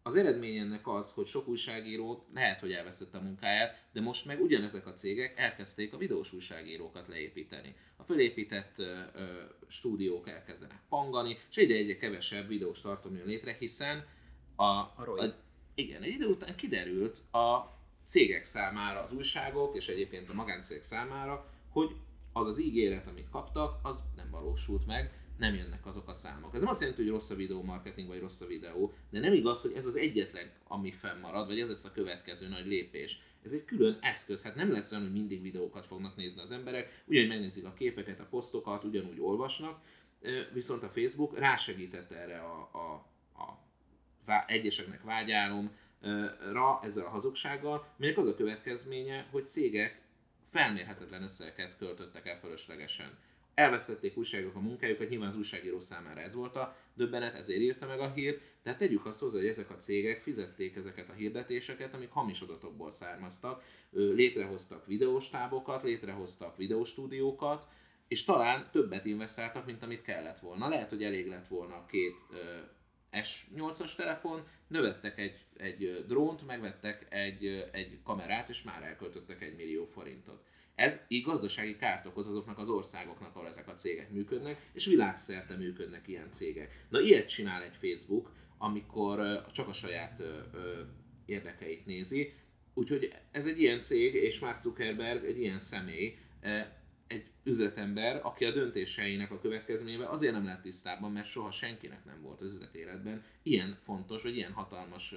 Az eredmény ennek az, hogy sok újságíró lehet, hogy elvesztette a munkáját, de most meg ugyanezek a cégek elkezdték a videós újságírókat leépíteni. A fölépített stúdiók elkezdenek pangani, és egyre kevesebb videós tartalom jön létre, hiszen egy idő után kiderült a cégek számára, az újságok és egyébként a magáncégek számára, hogy az az ígéret, amit kaptak, az nem valósult meg, nem jönnek azok a számok. Ez nem azt jelenti, hogy rossz a videó marketing vagy rossz a videó, de nem igaz, hogy ez az egyetlen, ami fennmarad, vagy ez lesz a következő nagy lépés. Ez egy külön eszköz, hát nem lesz olyan, hogy mindig videókat fognak nézni az emberek, ugyanúgy megnézik a képeket, a posztokat, ugyanúgy olvasnak, viszont a Facebook rásegített erre egyeseknek vágyálom, ezzel a hazugsággal, aminek az a következménye, hogy cégek felmérhetetlen összegeket költöttek el fölöslegesen. Elvesztették újságok a munkájukat, nyilván az újságíró számára ez volt a döbbenet, ezért írta meg a hírt, de tegyük azt hozzá, hogy ezek a cégek fizették ezeket a hirdetéseket, amik hamis adatokból származtak, létrehoztak videóstábokat, létrehoztak videóstúdiókat, és talán többet investáltak, mint amit kellett volna. Lehet, hogy elég lett volna a 2 S8-as telefon, növettek egy drónt, megvettek egy kamerát, és már elköltöttek 1 millió forintot. Ez így gazdasági kárt okoz azoknak az országoknak, ahol ezek a cégek működnek, és világszerte működnek ilyen cégek. Na ilyet csinál egy Facebook, amikor csak a saját érdekeit nézi, úgyhogy ez egy ilyen cég, és Mark Zuckerberg egy ilyen személy, egy üzletember, aki a döntéseinek a következményével azért nem lett tisztában, mert soha senkinek nem volt az üzleti életben ilyen fontos, vagy ilyen hatalmas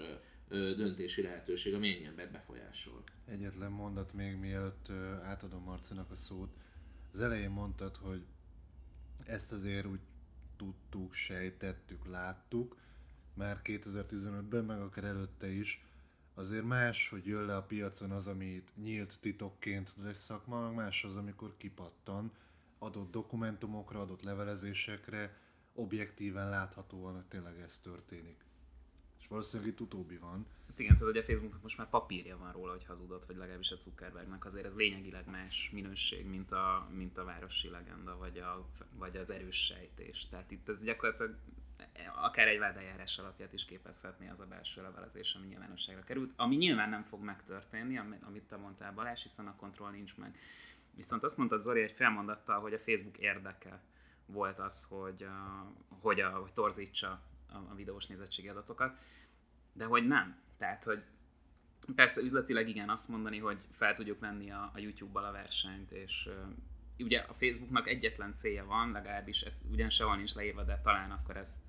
döntési lehetőség, ami ennyi embert befolyásol. Egyetlen mondat még, mielőtt átadom Marcinak a szót. Az elején mondtad, hogy ezt azért úgy tudtuk, sejtettük, láttuk, már 2015-ben, meg akár előtte is, azért más, hogy jön le a piacon az, amit nyílt titokként tud egy szakma, meg más az, amikor kipattan adott dokumentumokra, adott levelezésekre, objektíven láthatóan, hogy tényleg ez történik. És valószínűleg itt utóbbi van. Hát igen, tehát ugye a Facebooknak most már papírja van róla, hogy hazudott, vagy legalábbis a Zuckerbergnek, azért ez lényegileg más minőség, mint a városi legenda, vagy az erős sejtés. Tehát itt ez gyakorlatilag akár egy vádeljárás alapját is képezhetné az a belső levelezés, ami nyilvánosságra került, ami nyilván nem fog megtörténni, amit te mondtál Balázs, hiszen a kontroll nincs meg. Viszont azt mondtad Zoli egy felmondattal, hogy a Facebook érdeke volt az, hogy torzítsa a videós nézettségi adatokat, de hogy nem. Tehát, hogy persze üzletileg igen azt mondani, hogy fel tudjuk venni a YouTube-bal a versenyt, és ugye a Facebooknak egyetlen célja van, legalábbis ez ugyan sehol nincs leírva, de talán akkor ezt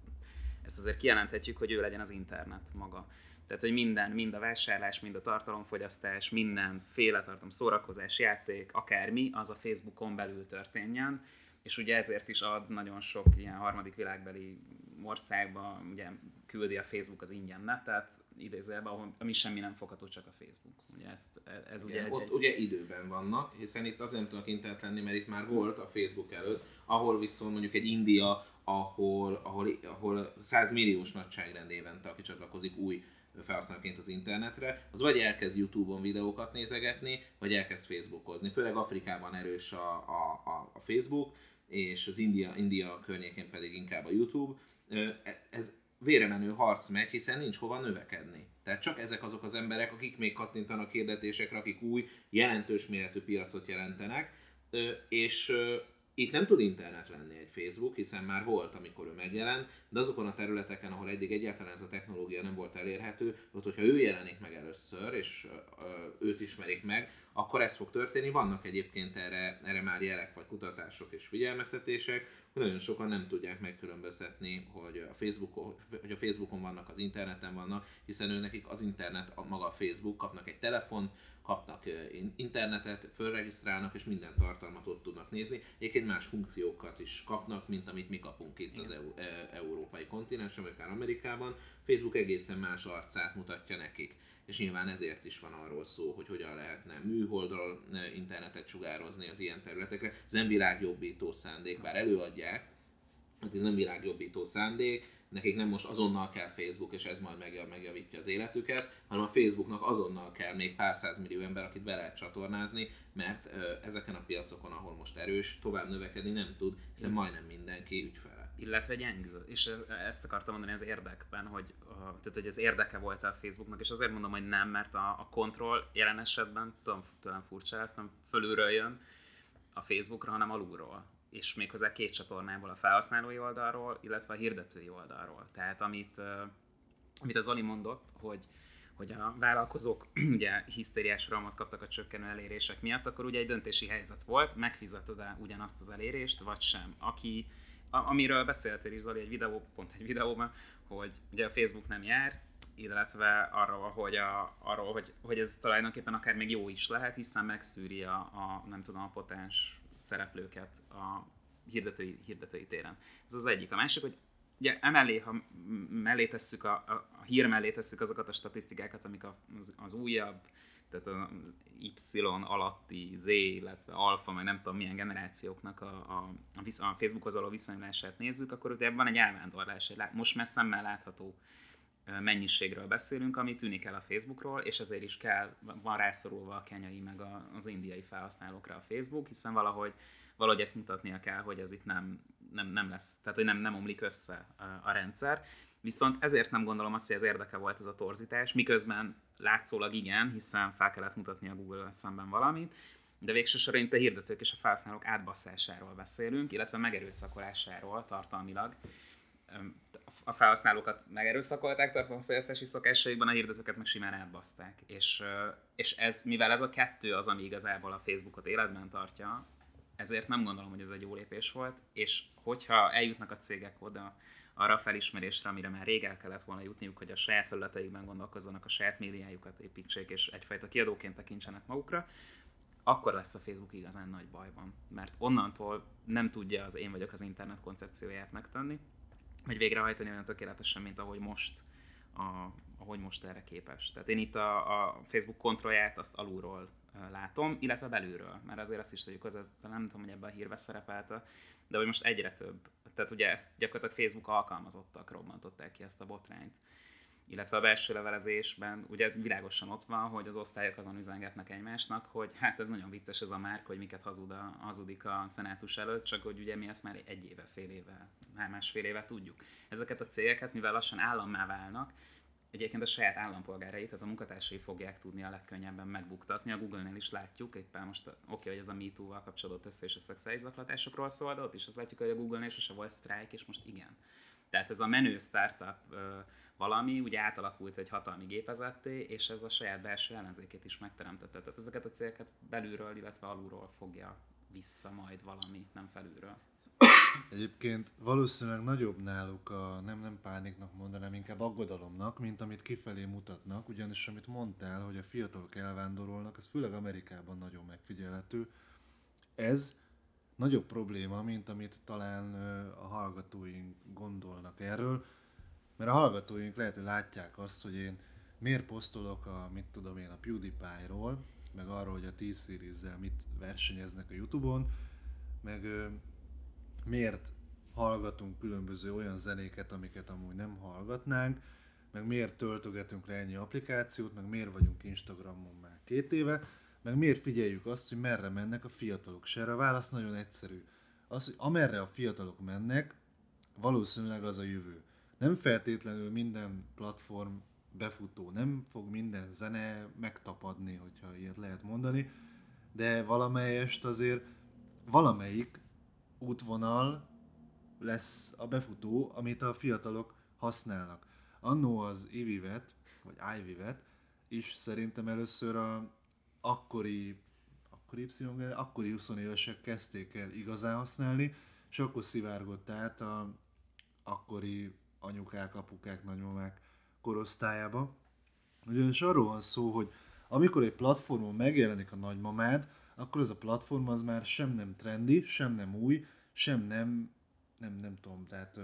azért kijelenthetjük, hogy ő legyen az internet maga. Tehát, hogy minden, mind a vásárlás, mind a tartalomfogyasztás, mindenféle tartalom, szórakozás, játék, akármi, az a Facebookon belül történjen, és ugye ezért is ad nagyon sok ilyen harmadik világbeli országba, ugye küldi a Facebook az ingyennetet, idézőjelben, ahol ami semmi nem fogható, csak a Facebook. Ugye ez ugye igen, ott ugye időben vannak, hiszen itt azért nem tudnak internet lenni, mert itt már volt a Facebook előtt, ahol viszont mondjuk egy India, ahol 100 milliós nagyságrend évente, aki csatlakozik új felhasználóként az internetre, az vagy elkezd YouTube-on videókat nézegetni, vagy elkezd Facebookozni. Főleg Afrikában erős a Facebook, és az India környékén pedig inkább a YouTube. Ez véremenő harc megy, hiszen nincs hova növekedni. Tehát csak ezek azok az emberek, akik még kattintanak hirdetésekre, akik új, jelentős méretű piacot jelentenek, és itt nem tud internet lenni egy Facebook, hiszen már volt, amikor ő megjelent, de azokon a területeken, ahol eddig egyáltalán ez a technológia nem volt elérhető, ott, hogyha ő jelenik meg először, és őt ismerik meg, akkor ez fog történni. Vannak egyébként erre már jelek, vagy kutatások és figyelmeztetések, hogy nagyon sokan nem tudják megkülönböztetni, hogy a Facebookon vannak, az interneten vannak, hiszen őnekik az internet, maga a Facebook, kapnak egy telefont, kapnak internetet, fölregisztrálnak, és minden tartalmat ott tudnak nézni. Egyébként más funkciókat is kapnak, mint amit mi kapunk itt az európai kontinensen, vagy akár Amerikában. Facebook egészen más arcát mutatja nekik. És nyilván ezért is van arról szó, hogy hogyan lehetne műholdról internetet sugározni az ilyen területekre. Ez nem világjobbító szándék, bár előadják, hogy ez nem világjobbító szándék, nekik nem most azonnal kell Facebook, és ez majd megjavítja az életüket, hanem a Facebooknak azonnal kell még pár százmillió ember, akit be lehet csatornázni, mert ezeken a piacokon, ahol most erős, tovább növekedni nem tud, hiszen majdnem mindenki ügyfele. Illetve gyengül. És ezt akartam mondani az érdekben, hogy ez érdeke volt a Facebooknak, és azért mondom, hogy nem, mert a control jelen esetben, talán furcsa lesz, nem fölülről jön a Facebookra, hanem alulról. És méghozzá két csatornából, a felhasználói oldalról, illetve a hirdetői oldalról. Tehát amit az Zoli mondott, hogy a vállalkozók ugye hisztériás rohamot kaptak a csökkenő elérések miatt, akkor ugye egy döntési helyzet volt, megfizeted-e ugyanazt az elérést, vagy sem. Amiről beszéltél is, Zoli, egy videóban, hogy ugye a Facebook nem jár, illetve arról, hogy ez tulajdonképpen akár még jó is lehet, hiszen megszűri a potens szereplőket a hirdetői téren. Ez az egyik. A másik, hogy ugye emellé, ha mellé tesszük a hír mellé tesszük azokat a statisztikákat, amik az újabb, tehát az Y alatti, Z, illetve alfa, meg nem tudom milyen generációknak a Facebookhoz való viszonyulását nézzük, akkor ugye van egy elvándorlás, most már szemmel látható mennyiségről beszélünk, ami tűnik el a Facebookról, és ezért is van rászorulva a kenyai meg az indiai felhasználókra a Facebook, hiszen valahogy ezt mutatnia kell, hogy ez itt nem lesz, tehát hogy nem omlik össze a rendszer. Viszont ezért nem gondolom azt, hogy az érdeke volt ez a torzítás, miközben látszólag igen, hiszen fel kellett mutatni a Google-vel szemben valamit, de végső soron itt a hirdetők és a felhasználók átbasszásáról beszélünk, illetve megerőszakolásáról tartalmilag. A felhasználókat megerőszakolták tartalomfogyasztási szokásaikban, a hirdetőket meg simán átbaszták. És ez, mivel ez a kettő az, ami igazából a Facebookot életben tartja, ezért nem gondolom, hogy ez egy jó lépés volt, és hogyha eljutnak a cégek oda arra a felismerésre, amire már rég el kellett volna jutniuk, hogy a saját felületeikben gondolkozzanak, a saját médiájukat építsék, és egyfajta kiadóként tekintsenek magukra, akkor lesz a Facebook igazán nagy bajban. Mert onnantól nem tudja az én vagyok az internet koncepcióját megtenni, vagy végrehajtani olyan tökéletesen, mint ahogy most erre képes. Tehát én itt a Facebook kontrollját azt alulról látom, illetve belülről, mert azért azt is tudjuk hozzá, nem tudom, hogy ebben a hírben szerepelte, de hogy most egyre több. Tehát ugye ezt gyakorlatilag Facebook alkalmazottak robbantották ki ezt a botrányt. Illetve a belső levelezésben ugye világosan ott van, hogy az osztályok azon üzengetnek egymásnak, hogy hát ez nagyon vicces ez a Márk, hogy miket hazudik a szenátus előtt, csak hogy ugye mi ezt már egy éve, fél éve, másfél éve tudjuk. Ezeket a cégeket, mivel lassan állammá válnak, egyébként a saját állampolgárai, tehát a munkatársai fogják tudni a legkönnyebben megbuktatni. A Google-nél is látjuk, éppen most oké, hogy ez a MeToo-val kapcsolódott össze és a szexuális zaklatásokról szól, de ott is azt látjuk, hogy a Google-nél sose volt sztrájk, és most igen. Tehát ez a menő startup valami ugye átalakult egy hatalmi gépezetté, és ez a saját belső ellenzékét is megteremtette. Tehát ezeket a cégeket belülről, illetve alulról fogja vissza majd valami, nem felülről. Egyébként valószínűleg nagyobb náluk a nem pániknak mondanám, inkább aggodalomnak, mint amit kifelé mutatnak, ugyanis amit mondtál, hogy a fiatalok elvándorolnak, ez főleg Amerikában nagyon megfigyelhető. Ez nagyobb probléma, mint amit talán a hallgatóink gondolnak erről, mert a hallgatóink lehet, hogy látják azt, hogy én miért posztolok a, mit tudom én, a PewDiePie-ról, meg arról, hogy a T-Series-zel mit versenyeznek a YouTube-on, meg miért hallgatunk különböző olyan zenéket, amiket amúgy nem hallgatnánk, meg miért töltögetünk le ennyi applikációt, meg miért vagyunk Instagramon már 2 éve, meg miért figyeljük azt, hogy merre mennek a fiatalok. És erre a válasz nagyon egyszerű. Az, hogy amerre a fiatalok mennek, valószínűleg az a jövő. Nem feltétlenül minden platform befutó, nem fog minden zene megtapadni, hogyha ilyet lehet mondani, de valamelyest azért valamelyik útvonal lesz a befutó, amit a fiatalok használnak. Annó az iVivet, vagy iVivet is szerintem először a akkori 20 évesek kezdték el igazán használni, és akkor szivárgott át a akkori anyukák, apukák, nagymamák korosztályába. Ugyanis arról van szó, hogy amikor egy platformon megjelenik a nagymamád, akkor ez a platform az már sem nem trendi, sem nem új, sem nem tudom, tehát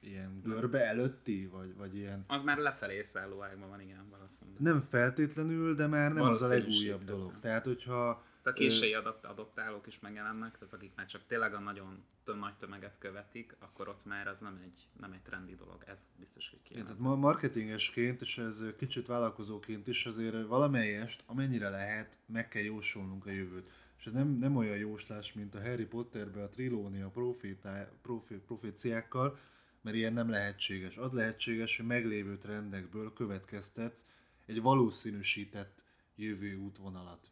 ilyen görbe előtti, vagy ilyen... Az már lefelé szálló ágban van, igen, valószínűleg. Nem feltétlenül, de már nem az a legújabb dolog. Tehát, hogyha... A késői adoptálók is megjelennek, tehát akik már csak tényleg a nagyon nagy tömeget követik, akkor ott már az nem egy trendi dolog, ez biztos, hogy kijelentett. Tehát marketingesként, és ez kicsit vállalkozóként is azért valamelyest, amennyire lehet, meg kell jósolnunk a jövőt. És ez nem olyan jóslás, mint a Harry Potterben a trilónia proféciákkal, mert ilyen nem lehetséges. Az lehetséges, hogy meglévő trendekből következtetsz egy valószínűsített jövő útvonalat.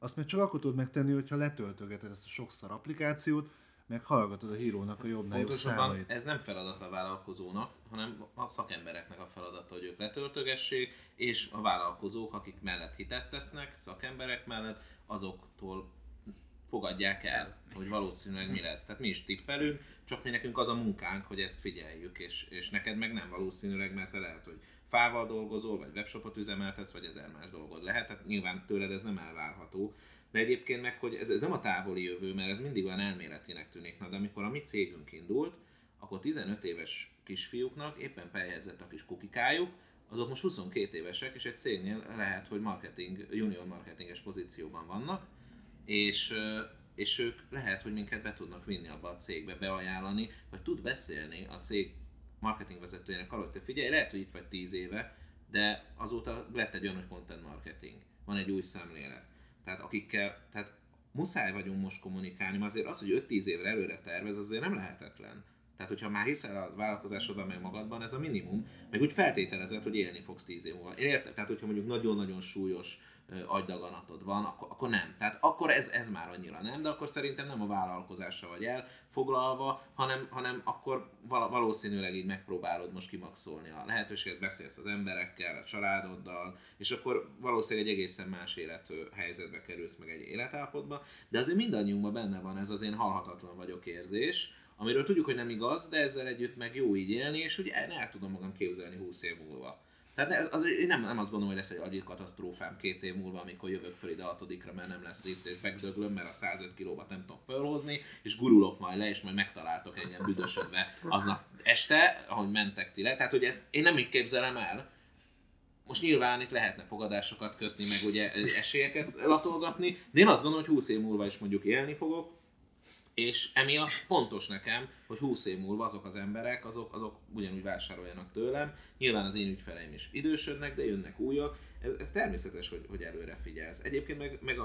Azt meg csak akkor tudod megtenni, hogyha letöltögeted ezt a sokszor applikációt, meg hallgatod a hírónak a jobbnál jobb számait. Ez nem feladat a vállalkozónak, hanem a szakembereknek a feladata, hogy ők letöltögessék, és a vállalkozók, akik mellett hitet tesznek, szakemberek mellett, azoktól fogadják el, hogy valószínűleg mi lesz. Tehát mi is tippelünk, csak mi nekünk az a munkánk, hogy ezt figyeljük, és neked meg nem valószínűleg, mert te lehet, hogy fával dolgozol, vagy webshopot üzemeltetsz, vagy ezer más dolgod lehet, tehát nyilván tőled ez nem elvárható. De egyébként meg, hogy ez nem a távoli jövő, mert ez mindig olyan elméletinek tűnik. Na, de amikor a mi cégünk indult, akkor 15 éves kisfiúknak éppen feljegyzett a kis kukikájuk, azok most 22 évesek, és egy cégnél lehet, hogy junior marketinges pozícióban vannak, és ők lehet, hogy minket be tudnak vinni abba a cégbe, beajánlani, vagy tud beszélni a cég marketingvezetőjének arra, hogy te figyelj, lehet, hogy itt vagy 10 éve, de azóta lett egy olyan, hogy content marketing. Van egy új szemlélet. Tehát tehát muszáj vagyunk most kommunikálni, mert azért az, hogy 5-10 évre előre tervez, azért nem lehetetlen. Tehát, hogyha már hiszel a vállalkozásodban, meg magadban, ez a minimum, meg úgy feltételezed, hogy élni fogsz 10 év múlva. Érted? Tehát, hogyha mondjuk nagyon-nagyon súlyos agydaganatod van, akkor nem. Tehát akkor ez már annyira nem, de akkor szerintem nem a vállalkozásra vagy elfoglalva, hanem akkor valószínűleg így megpróbálod most kimaxolni a lehetőséget, beszélsz az emberekkel, a családoddal, és akkor valószínűleg egy egészen más élethelyzetbe kerülsz meg egy életállapotba, de azért mindannyiunkban benne van ez az én halhatatlan vagyok érzés, amiről tudjuk, hogy nem igaz, de ezzel együtt meg jó így élni, és ugye el tudom magam képzelni 20 év múlva. Tehát én nem azt gondolom, hogy lesz egy agyi katasztrófám 2 év múlva, amikor jövök föl ide 6-dikra, mert nem lesz lift, és megdöglöm, mert a 105 kilóbat nem tudom fölhozni, és gurulok majd le, és majd megtaláltok engem büdösödve aznap este, ahogy mentek ti le. Tehát, hogy ezt én nem így képzelem el. Most nyilván itt lehetne fogadásokat kötni, meg ugye esélyeket latolgatni, de én azt gondolom, hogy 20 év múlva is mondjuk élni fogok, és emiatt fontos nekem, hogy 20 év múlva azok az emberek, azok ugyanúgy vásároljanak tőlem. Nyilván az én ügyfeleim is idősödnek, de jönnek újak. Ez természetes, hogy előre figyelsz. Egyébként meg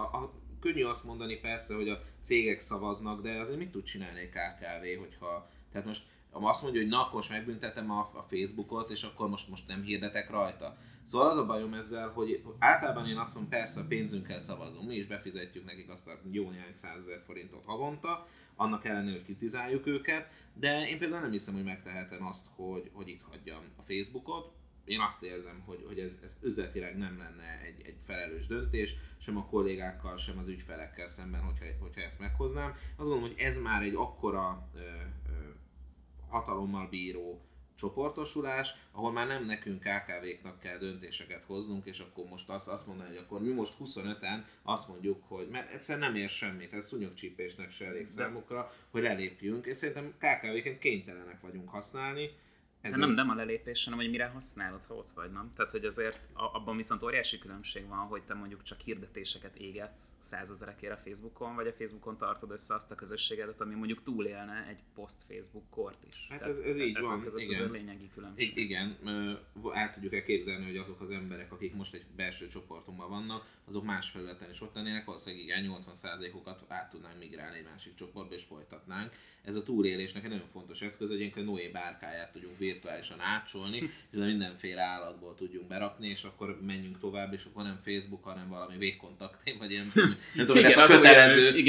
könnyű azt mondani persze, hogy a cégek szavaznak, de azért mit tud csinálni egy KKV, hogyha... Tehát most azt mondja, hogy na, akkor most megbüntetem a Facebookot, és akkor most nem hirdetek rajta. Szóval az a bajom ezzel, hogy általában én azt mondom, persze a pénzünkkel szavazunk, mi is befizetjük nekik azt a jó néhány 100 000 forintot havonta, annak ellenére, hogy kritizáljuk őket, de én például nem hiszem, hogy megtehetem azt, hogy itt hagyjam a Facebookot, én azt érzem, hogy ez üzletileg nem lenne egy felelős döntés, sem a kollégákkal, sem az ügyfelekkel szemben, hogyha ezt meghoznám. Azt gondolom, hogy ez már egy akkora hatalommal bíró csoportosulás, ahol már nem nekünk KKV-knak kell döntéseket hoznunk, és akkor most azt mondani, hogy akkor mi most 25-en azt mondjuk, hogy mert egyszerűen nem ér semmit, ez szúnyogcsípésnek se elég számukra, hogy lelépjünk, és szerintem KKV-ként kénytelenek vagyunk használni. De nem a lelépés, hanem hogy mire használod, ha ott vagy, nem? Tehát, hogy azért abban viszont óriási különbség van, hogy te mondjuk csak hirdetéseket égetsz 100 000-ekért a Facebookon, vagy a Facebookon tartod össze azt a közösségedet, ami mondjuk túlélne egy post Facebook kort is. Hát ez így van, között igen. Ez a lényegi különbség. Igen, el tudjuk elképzelni, hogy azok az emberek, akik most egy belső csoportunkban vannak, azok más felületen is ott lennének, valószínűleg igen, 80%-okat át tudnánk migrálni egy másik csoportba, és folytatnánk. Ez a túlélésnek egy nagyon fontos eszköz, hogy ilyenkor Noé bárkáját tudjunk virtuálisan átcsolni, és mindenféle állatból tudjunk berakni, és akkor menjünk tovább, és akkor nem Facebook, hanem valami végkontakt, vagy ilyen, nem tudom,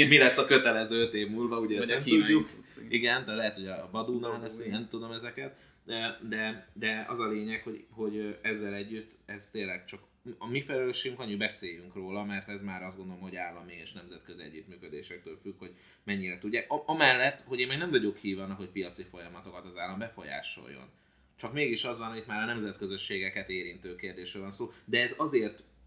mi lesz a kötelező 5 év múlva, ugye ezt nem tudjuk. Igen, de lehet, hogy a Badunál lesz, nem tudom ezeket, de az a lényeg, hogy ezzel együtt ez tényleg csak a mi felelősségünk, annyi beszéljünk róla, mert ez már azt gondolom, hogy állami és nemzetközi együttműködésektől függ, hogy mennyire tudják. Amellett, hogy én még nem vagyok hív annak, hogy piaci folyamatokat az állam befolyásoljon. Csak mégis az van, hogy itt már a nemzetközösségeket érintő kérdésről van szó, de ez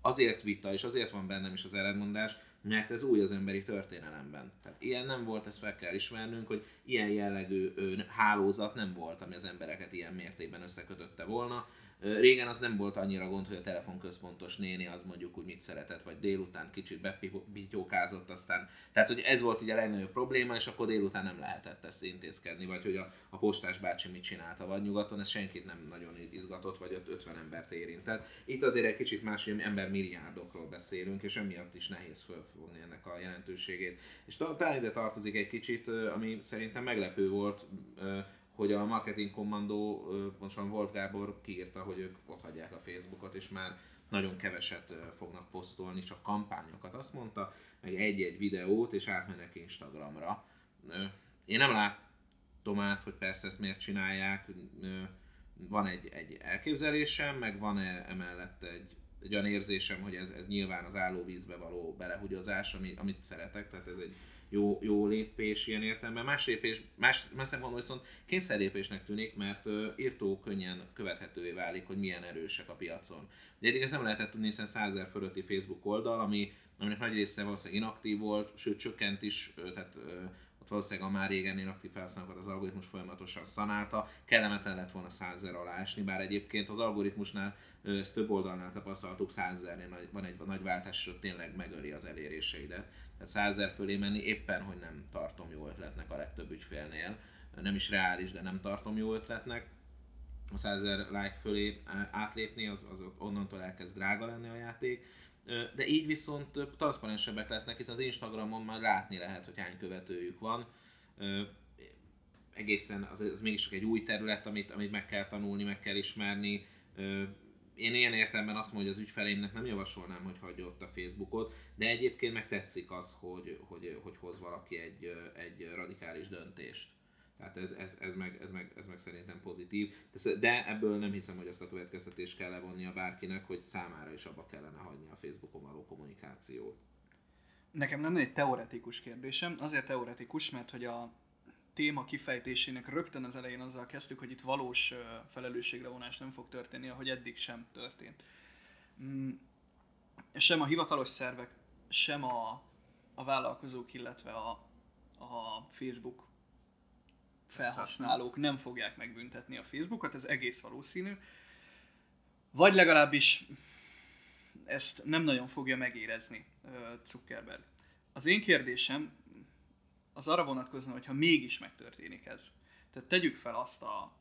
azért vita, és azért van bennem is az ellentmondás, mert ez új az emberi történelemben. Tehát ilyen nem volt, ezt fel kell ismernünk, hogy ilyen jellegű hálózat nem volt, ami az embereket ilyen mértékben összekötötte volna. Régen az nem volt annyira gond, hogy a telefonközpontos néni az mondjuk úgy mit szeretett, vagy délután kicsit bepityókázott aztán. Tehát, hogy ez volt ugye a legnagyobb probléma, és akkor délután nem lehetett ezt intézkedni, vagy hogy a postás bácsi mit csinálta, vagy nyugaton, ez senkit nem nagyon izgatott, vagy ott 50 embert érintett. Itt azért egy kicsit más, hogy embermilliárdokról beszélünk, és emiatt is nehéz fölfogni ennek a jelentőségét. És talán ide tartozik egy kicsit, ami szerintem meglepő volt, hogy a Marketing Kommandó, pontosan Wolf Gábor kiírta, hogy ők ott hagyják a Facebookot, és már nagyon keveset fognak posztolni, csak kampányokat, azt mondta, meg egy-egy videót, és átmenek Instagramra. Én nem látom át, hogy persze ezt miért csinálják, van egy elképzelésem, meg van emellett egy olyan érzésem, hogy ez nyilván az állóvízbe való belehugyozás, amit szeretek, tehát ez egy jó lépés ilyen értelemben. Más szempontból viszont kényszerlépésnek tűnik, mert írtó könnyen követhetővé válik, hogy milyen erősek a piacon. De eddig ezt nem lehetett tudni, hiszen 100 000 fölötti Facebook oldal, aminek nagy része valószínűleg inaktív volt, sőt csökkent is, tehát ott valószínűleg a már régen inaktív felhasználókat az algoritmus folyamatosan szanálta, kellemetlen lett volna 100 000 alá esni, bár egyébként az algoritmusnál ezt több oldalnál tapasztaltuk, 100 000-nél van egy nagy váltás, és tényleg megöli az eléréseidet. Tehát 100 000 fölé menni éppen, hogy nem tartom jó ötletnek a legtöbb ügyfélnél. Nem is reális, de nem tartom jó ötletnek. A 100 000 like fölé átlépni, az onnantól elkezd drága lenni a játék. De így viszont transzparensebbek lesznek, hiszen az Instagramon már látni lehet, hogy hány követőjük van. Egészen az mégiscsak egy új terület, amit meg kell tanulni, meg kell ismerni. Én ilyen értelemben azt mondom, hogy az ügyfeleimnek nem javasolnám, hogy hagyja ott a Facebookot, de egyébként meg tetszik az, hogy hoz valaki egy radikális döntést. Tehát ez meg szerintem pozitív. De ebből nem hiszem, hogy azt a következtetést kell levonnia bárkinek, hogy számára is abba kellene hagyni a Facebookon való kommunikációt. Nekem nem egy teoretikus kérdésem. Azért teoretikus, mert hogy a téma kifejtésének rögtön az elején azzal kezdtük, hogy itt valós felelősségre vonás nem fog történni, ahogy eddig sem történt. Sem a hivatalos szervek, sem a vállalkozók, illetve a Facebook felhasználók nem fogják megbüntetni a Facebookot, ez egész valószínű. Vagy legalábbis ezt nem nagyon fogja megérezni Zuckerberg. Az én kérdésem az arra vonatkozna, hogyha mégis megtörténik ez. Tehát tegyük fel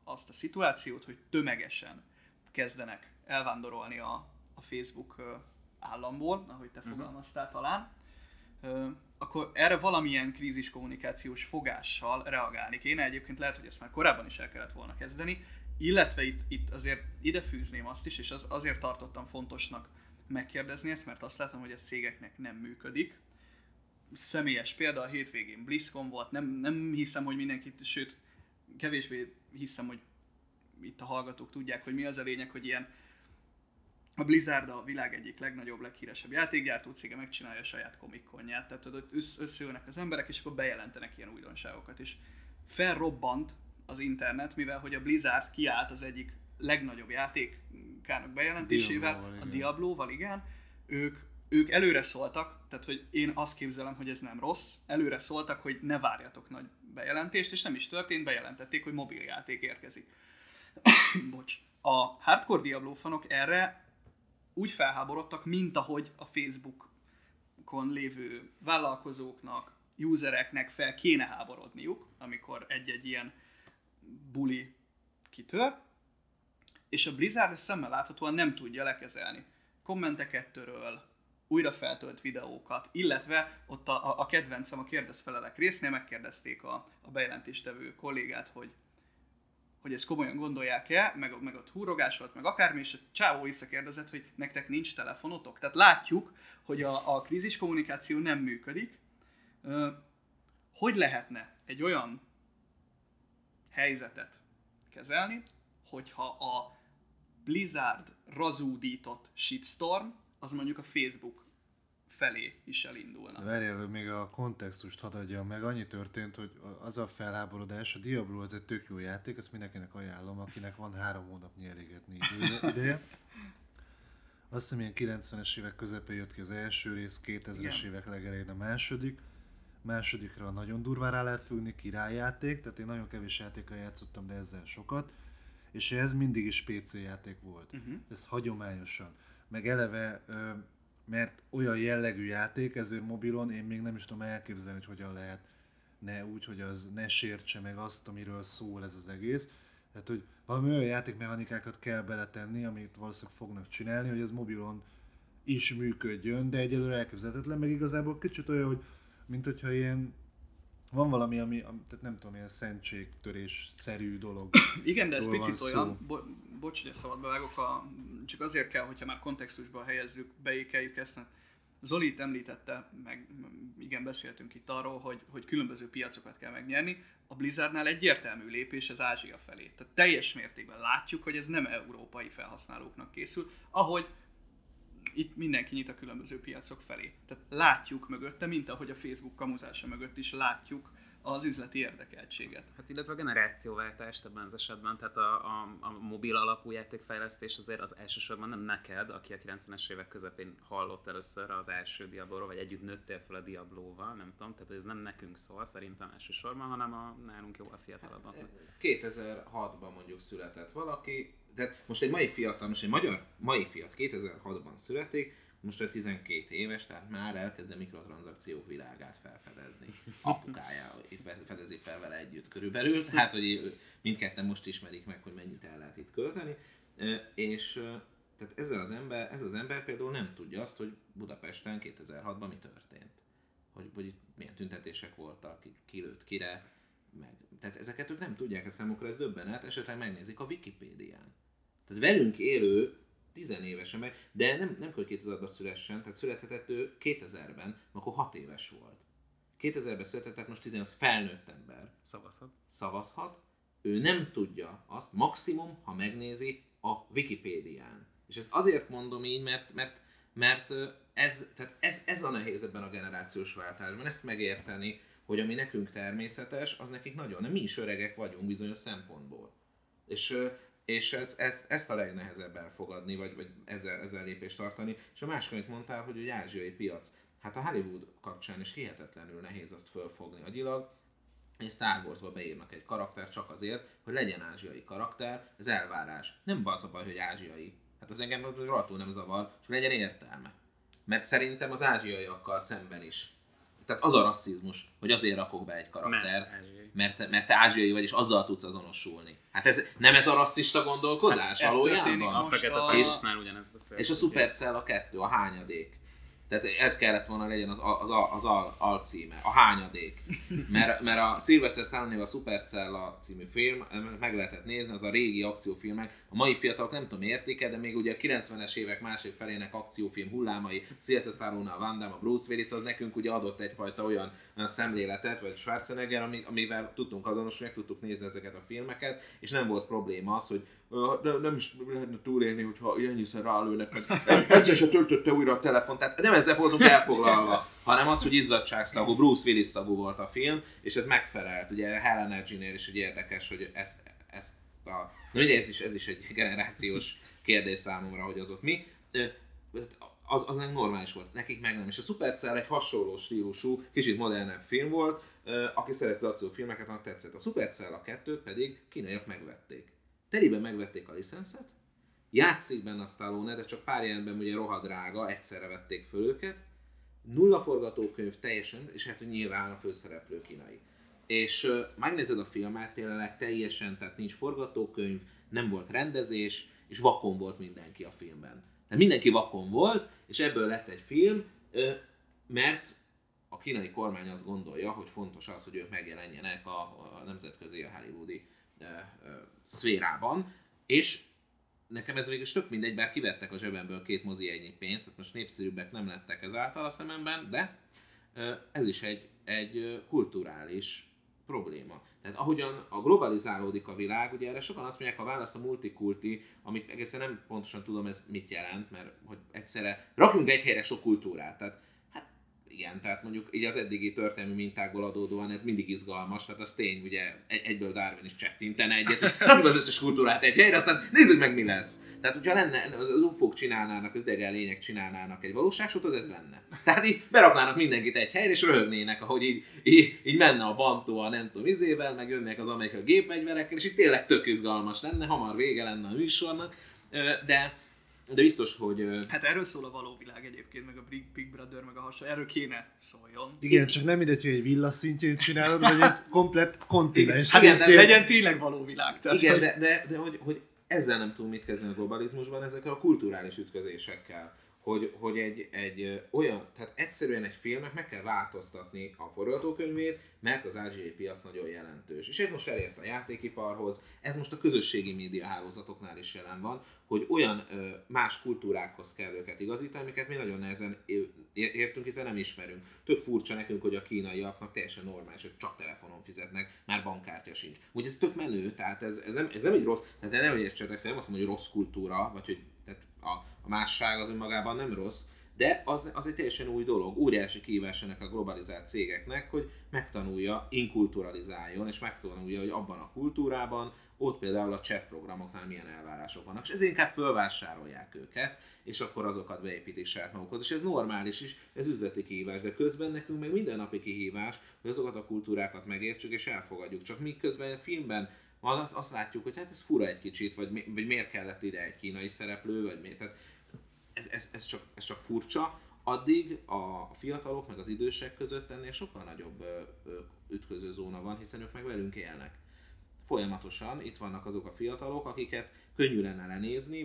azt a szituációt, hogy tömegesen kezdenek elvándorolni a Facebook államból, ahogy te fogalmaztál talán, akkor erre valamilyen krízis kommunikációs fogással reagálni kéne. Egyébként lehet, hogy ezt már korábban is el kellett volna kezdeni, illetve itt azért ide fűzném azt is, és azért tartottam fontosnak megkérdezni ezt, mert azt látom, hogy ez cégeknek nem működik. Személyes példa, a hétvégén Blizzcon volt, nem hiszem, hogy mindenkit, sőt, kevésbé hiszem, hogy itt a hallgatók tudják, hogy mi az a lényeg, hogy ilyen a Blizzard a világ egyik legnagyobb, leghíresebb játékgyártó cége megcsinálja a saját komikkonját. Tehát ott összeülnek az emberek, és akkor bejelentenek ilyen újdonságokat. És felrobbant az internet, mivel hogy a Blizzard kiállt az egyik legnagyobb játékának bejelentésével, a Diablóval, igen. Ők előre szóltak, tehát hogy én azt képzelem, hogy ez nem rossz, előre szóltak, hogy ne várjatok nagy bejelentést, és nem is történt, bejelentették, hogy mobiljáték érkezik. Bocs. A hardcore Diablo fanok erre úgy felháborodtak, mint ahogy a Facebookon lévő vállalkozóknak, usereknek fel kéne háborodniuk, amikor egy-egy ilyen buli kitör, és a Blizzard szemmel láthatóan nem tudja lekezelni. Kommenteket töröl, újra feltölt videókat, illetve ott a kedvencem a kérdezfelelek résznél megkérdezték a bejelentéstevő kollégát, hogy ezt komolyan gondolják-e, meg ott húrogás volt, meg akármi, és a csávó visszakérdezett, hogy nektek nincs telefonotok. Tehát látjuk, hogy a krízis kommunikáció nem működik. Hogy lehetne egy olyan helyzetet kezelni, hogyha a Blizzard razúdított shitstorm, az mondjuk a Facebook felé is elindulna. Várjál, hogy még a kontextust hadd adjam meg. Annyi történt, hogy az a felháborodás, a Diablo az egy tök jó játék, ezt mindenkinek ajánlom, akinek van 3 hónapnyi elégetni ideje. Azt hiszem, ilyen 90-es évek közepén jött ki az első rész, 2000-es évek legelején a második. Másodikra nagyon durván rá lehet függni, királyjáték, tehát én nagyon kevés játékkal játszottam, de ezzel sokat. És ez mindig is PC játék volt. Ez hagyományosan. Meg eleve, mert olyan jellegű játék, ezért mobilon én még nem is tudom elképzelni, hogy hogyan lehet úgy, hogy az ne sértse meg azt, amiről szól ez az egész. Tehát, hogy valami olyan játékmechanikákat kell beletenni, amit valószínűleg fognak csinálni, hogy ez mobilon is működjön, de egyelőre elképzelhetetlen, meg igazából kicsit olyan, hogy mint hogyha ilyen van valami, ami tehát nem tudom, ilyen szentségtörésszerű dolog. Igen, de ez picit olyan, bocs, hogy szabad bevágok, csak azért kell, hogyha már kontextusban helyezzük, beékeljük ezt. Zoli említette, meg igen, beszéltünk itt arról, hogy különböző piacokat kell megnyerni. A Blizzardnál egyértelmű lépés az Ázsia felé. Tehát teljes mértékben látjuk, hogy ez nem európai felhasználóknak készül, ahogy itt mindenki nyit a különböző piacok felé. Tehát látjuk mögötte, mint ahogy a Facebook kamuzása mögött is látjuk az üzleti érdekeltséget. Hát illetve a generációváltást ebben az esetben, tehát a mobil alapú játékfejlesztés azért az elsősorban nem neked, aki a 90-es évek közepén hallott először az első Diablóról, vagy együtt nőttél fel a Diablóval, nem tudom, tehát ez nem nekünk szól szerintem elsősorban, hanem nálunk jóval fiatalabbak. 2006-ban mondjuk született valaki, de most egy mai fiatal, most egy magyar mai fiat 2006-ban születik, most ő 12 éves, tehát már elkezd a mikrotranszakciók világát felfedezni. Apukája fedezi fel vele együtt körülbelül, hát hogy mindketten most ismerik meg, hogy mennyit el lehet itt költeni. És tehát ez az ember például nem tudja azt, hogy Budapesten 2006-ban mi történt. Hogy itt milyen tüntetések voltak, ki lőtt kire, meg. Tehát ezeket ők nem tudják, a számukra ez döbbenet, esetleg megnézik a Wikipédián. Tehát velünk élő 10 éves ember, de nem kell, hogy 2000-ben szülessen, tehát születhetett ő 2000-ben, akkor 6 éves volt. 2000-ben született, tehát most 18 felnőtt ember. Szavazhat. Ő nem tudja azt, maximum, ha megnézi a Wikipédián. És ezt azért mondom így, mert ez a nehéz ebben a generációs váltásban, ezt megérteni, hogy ami nekünk természetes, az nekik nagyon, mi is öregek vagyunk bizonyos szempontból. És ezt a legnehezebb elfogadni, vagy ezzel lépést tartani. És a másik, amit mondtál, hogy egy ázsiai piac. Hát a Hollywood kapcsán is hihetetlenül nehéz azt fölfogni agyilag. És Star Wars-ba beírnak egy karakter csak azért, hogy legyen ázsiai karakter, ez elvárás. Nem az a baj, hogy ázsiai. Hát az engem rohadtul nem zavar, csak legyen értelme. Mert szerintem az ázsiaiakkal szemben is. Tehát az a rasszizmus, hogy azért rakok be egy karaktert, mert te ázsiai vagy, és azzal tudsz azonosulni. Hát ez nem ez a rasszista gondolkodás, hát valójában? A Fekete Pécnál ugyanezt beszélünk. És a Supercell a 2, a hányadék. Tehát ez kellett volna legyen az alcíme, a hányadék. Mert a Sylvester Stallone a Supercell című film, meg lehetett nézni, az a régi akciófilmek. A mai fiatalok nem tudom értéke, de még ugye a 90-es évek másik felének akciófilm hullámai, Sylvester Stallone, a Van Damme, a Bruce Willis, az nekünk ugye adott egyfajta olyan szemléletet, vagy Schwarzenegger, amivel tudtunk azonosulni, meg tudtuk nézni ezeket a filmeket, és nem volt probléma az, hogy nem is lehetne túlélni, hogyha ennyiszer rálőnek, mert egyszer se töltötte újra a telefont, tehát nem ezzel voltunk elfoglalva, hanem az, hogy izzadságszagú, Bruce Willis szagú volt a film, és ez megfelelt. Ugye Helen Edgy-nél is egy érdekes, hogy ez is egy generációs kérdés számomra, hogy az ott mi. Az nem normális volt, nekik meg nem. És a Supercell egy hasonló stílusú, kicsit modernebb film volt, aki szereti az akciófilmeket, annak tetszett. A Supercell a kettőt pedig kínaiak megvették. Teliben megvették a licenszet, játszik benne a Stallone, de csak pár jelenben ugye rohadrága, egyszerre vették föl őket, nulla forgatókönyv teljesen, és hát nyilván a főszereplő kínai. És megnézed a filmet tényleg teljesen, tehát nincs forgatókönyv, nem volt rendezés, és vakon volt mindenki a filmben. Tehát mindenki vakon volt, és ebből lett egy film, mert a kínai kormány azt gondolja, hogy fontos az, hogy ők megjelenjenek a nemzetközi, a hollywoodi szférában, és nekem ez végülis tök mindegy, bár kivettek a zsebemből 2 mozijegynyi pénzt, tehát most népszerűbbek nem lettek ezáltal a szememben, de ez is egy kulturális probléma. Tehát ahogyan a globalizálódik a világ, ugye erre sokan azt mondják, a válasz a multikulti, amit egészen nem pontosan tudom, ez mit jelent, mert hogy egyszerre rakjunk egy helyre sok kultúrát, tehát igen, tehát mondjuk így az eddigi történelmi mintákból adódóan ez mindig izgalmas, tehát az tény, ugye egyből Darwin is csettintene egyet, nem az összes kultúrát egy helyre, aztán nézzük meg mi lesz. Tehát hogyha lenne, az UFO-k csinálnának, az idegen lények csinálnának egy valóságot, az ez lenne. Tehát így beraknának mindenkit egy helyre és röhögnének, ahogy így menne a bantó a nem tudom izével, meg jönnek az amerikai gépfegyverekkel, és itt tényleg tök izgalmas lenne, hamar vége lenne a műsornak, de biztos, hogy... Hát erről szól a való világ egyébként, meg a Big Brother, meg a hasonló, erről kéne szóljon. Igen, csak nem mindegy, hogy egy villaszintjét csinálod, vagy egy komplett kontinens szintjét. Hát legyen tényleg való világ. Tehát, igen, hogy ezzel nem tudunk mit kezdeni a globalizmusban, ezekkel a kulturális ütközésekkel. Hogy egy olyan, tehát egyszerűen egy filmnek meg kell változtatni a forgatókönyvét, mert az ázsiai piac nagyon jelentős. És ez most elért a játékiparhoz, ez most a közösségi médiahálózatoknál is jelen van, hogy olyan más kultúrákhoz kell őket igazítani, amiket mi nagyon nehezen értünk, hiszen nem ismerünk. Tök furcsa nekünk, hogy a kínaiaknak teljesen normális, hogy csak telefonon fizetnek, már bankkártya sincs. Úgy ez tök menő, tehát ez nem egy rossz, tehát nem értsetek, nem azt mondom, hogy rossz kultúra, vagy hogy tehát a másság az önmagában nem rossz, de az egy teljesen új dolog. Óriási kihívás ennek a globalizált cégeknek, hogy megtanulja, inkulturalizáljon, és megtanulja, hogy abban a kultúrában, ott például a chat programoknál milyen elvárások vannak, és ezért inkább fölvásárolják őket, és akkor azokat beépítik saját magukhoz. És ez normális is, ez üzleti kihívás, de közben nekünk meg mindennapi kihívás, hogy azokat a kultúrákat megértsük és elfogadjuk. Csak miközben a filmben azt látjuk, hogy hát ez fura egy kicsit, vagy miért kellett ide egy kínai szereplő, vagy miért. Tehát ez csak furcsa. Addig a fiatalok meg az idősek között ennél sokkal nagyobb ütköző zóna van, hiszen ők meg velünk élnek. Folyamatosan itt vannak azok a fiatalok, akiket könnyű lenne lenézni,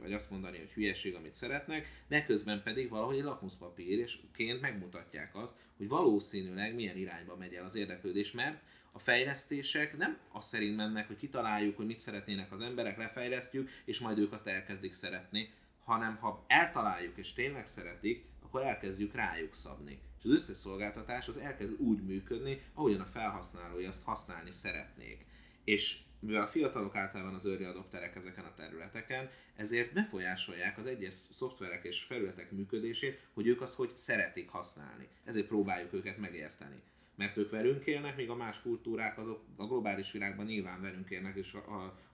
vagy azt mondani, hogy hülyeség, amit szeretnek, de közben pedig valahogy egy lapmuszpapírként megmutatják azt, hogy valószínűleg milyen irányba megy el az érdeklődés, mert a fejlesztések nem azt szerint mennek, hogy kitaláljuk, hogy mit szeretnének az emberek, lefejlesztjük, és majd ők azt elkezdik szeretni, hanem ha eltaláljuk és tényleg szeretik, akkor elkezdjük rájuk szabni. És az összeszolgáltatás az elkezd úgy működni, ahogyan a felhasználói azt használni szeretnék. És mivel a fiatalok általában az early adopterek ezeken a területeken, ezért befolyásolják az egyes szoftverek és felületek működését, hogy ők azt hogy szeretik használni. Ezért próbáljuk őket megérteni. Mert ők velünk élnek, míg a más kultúrák azok a globális világban nyilván velünk élnek és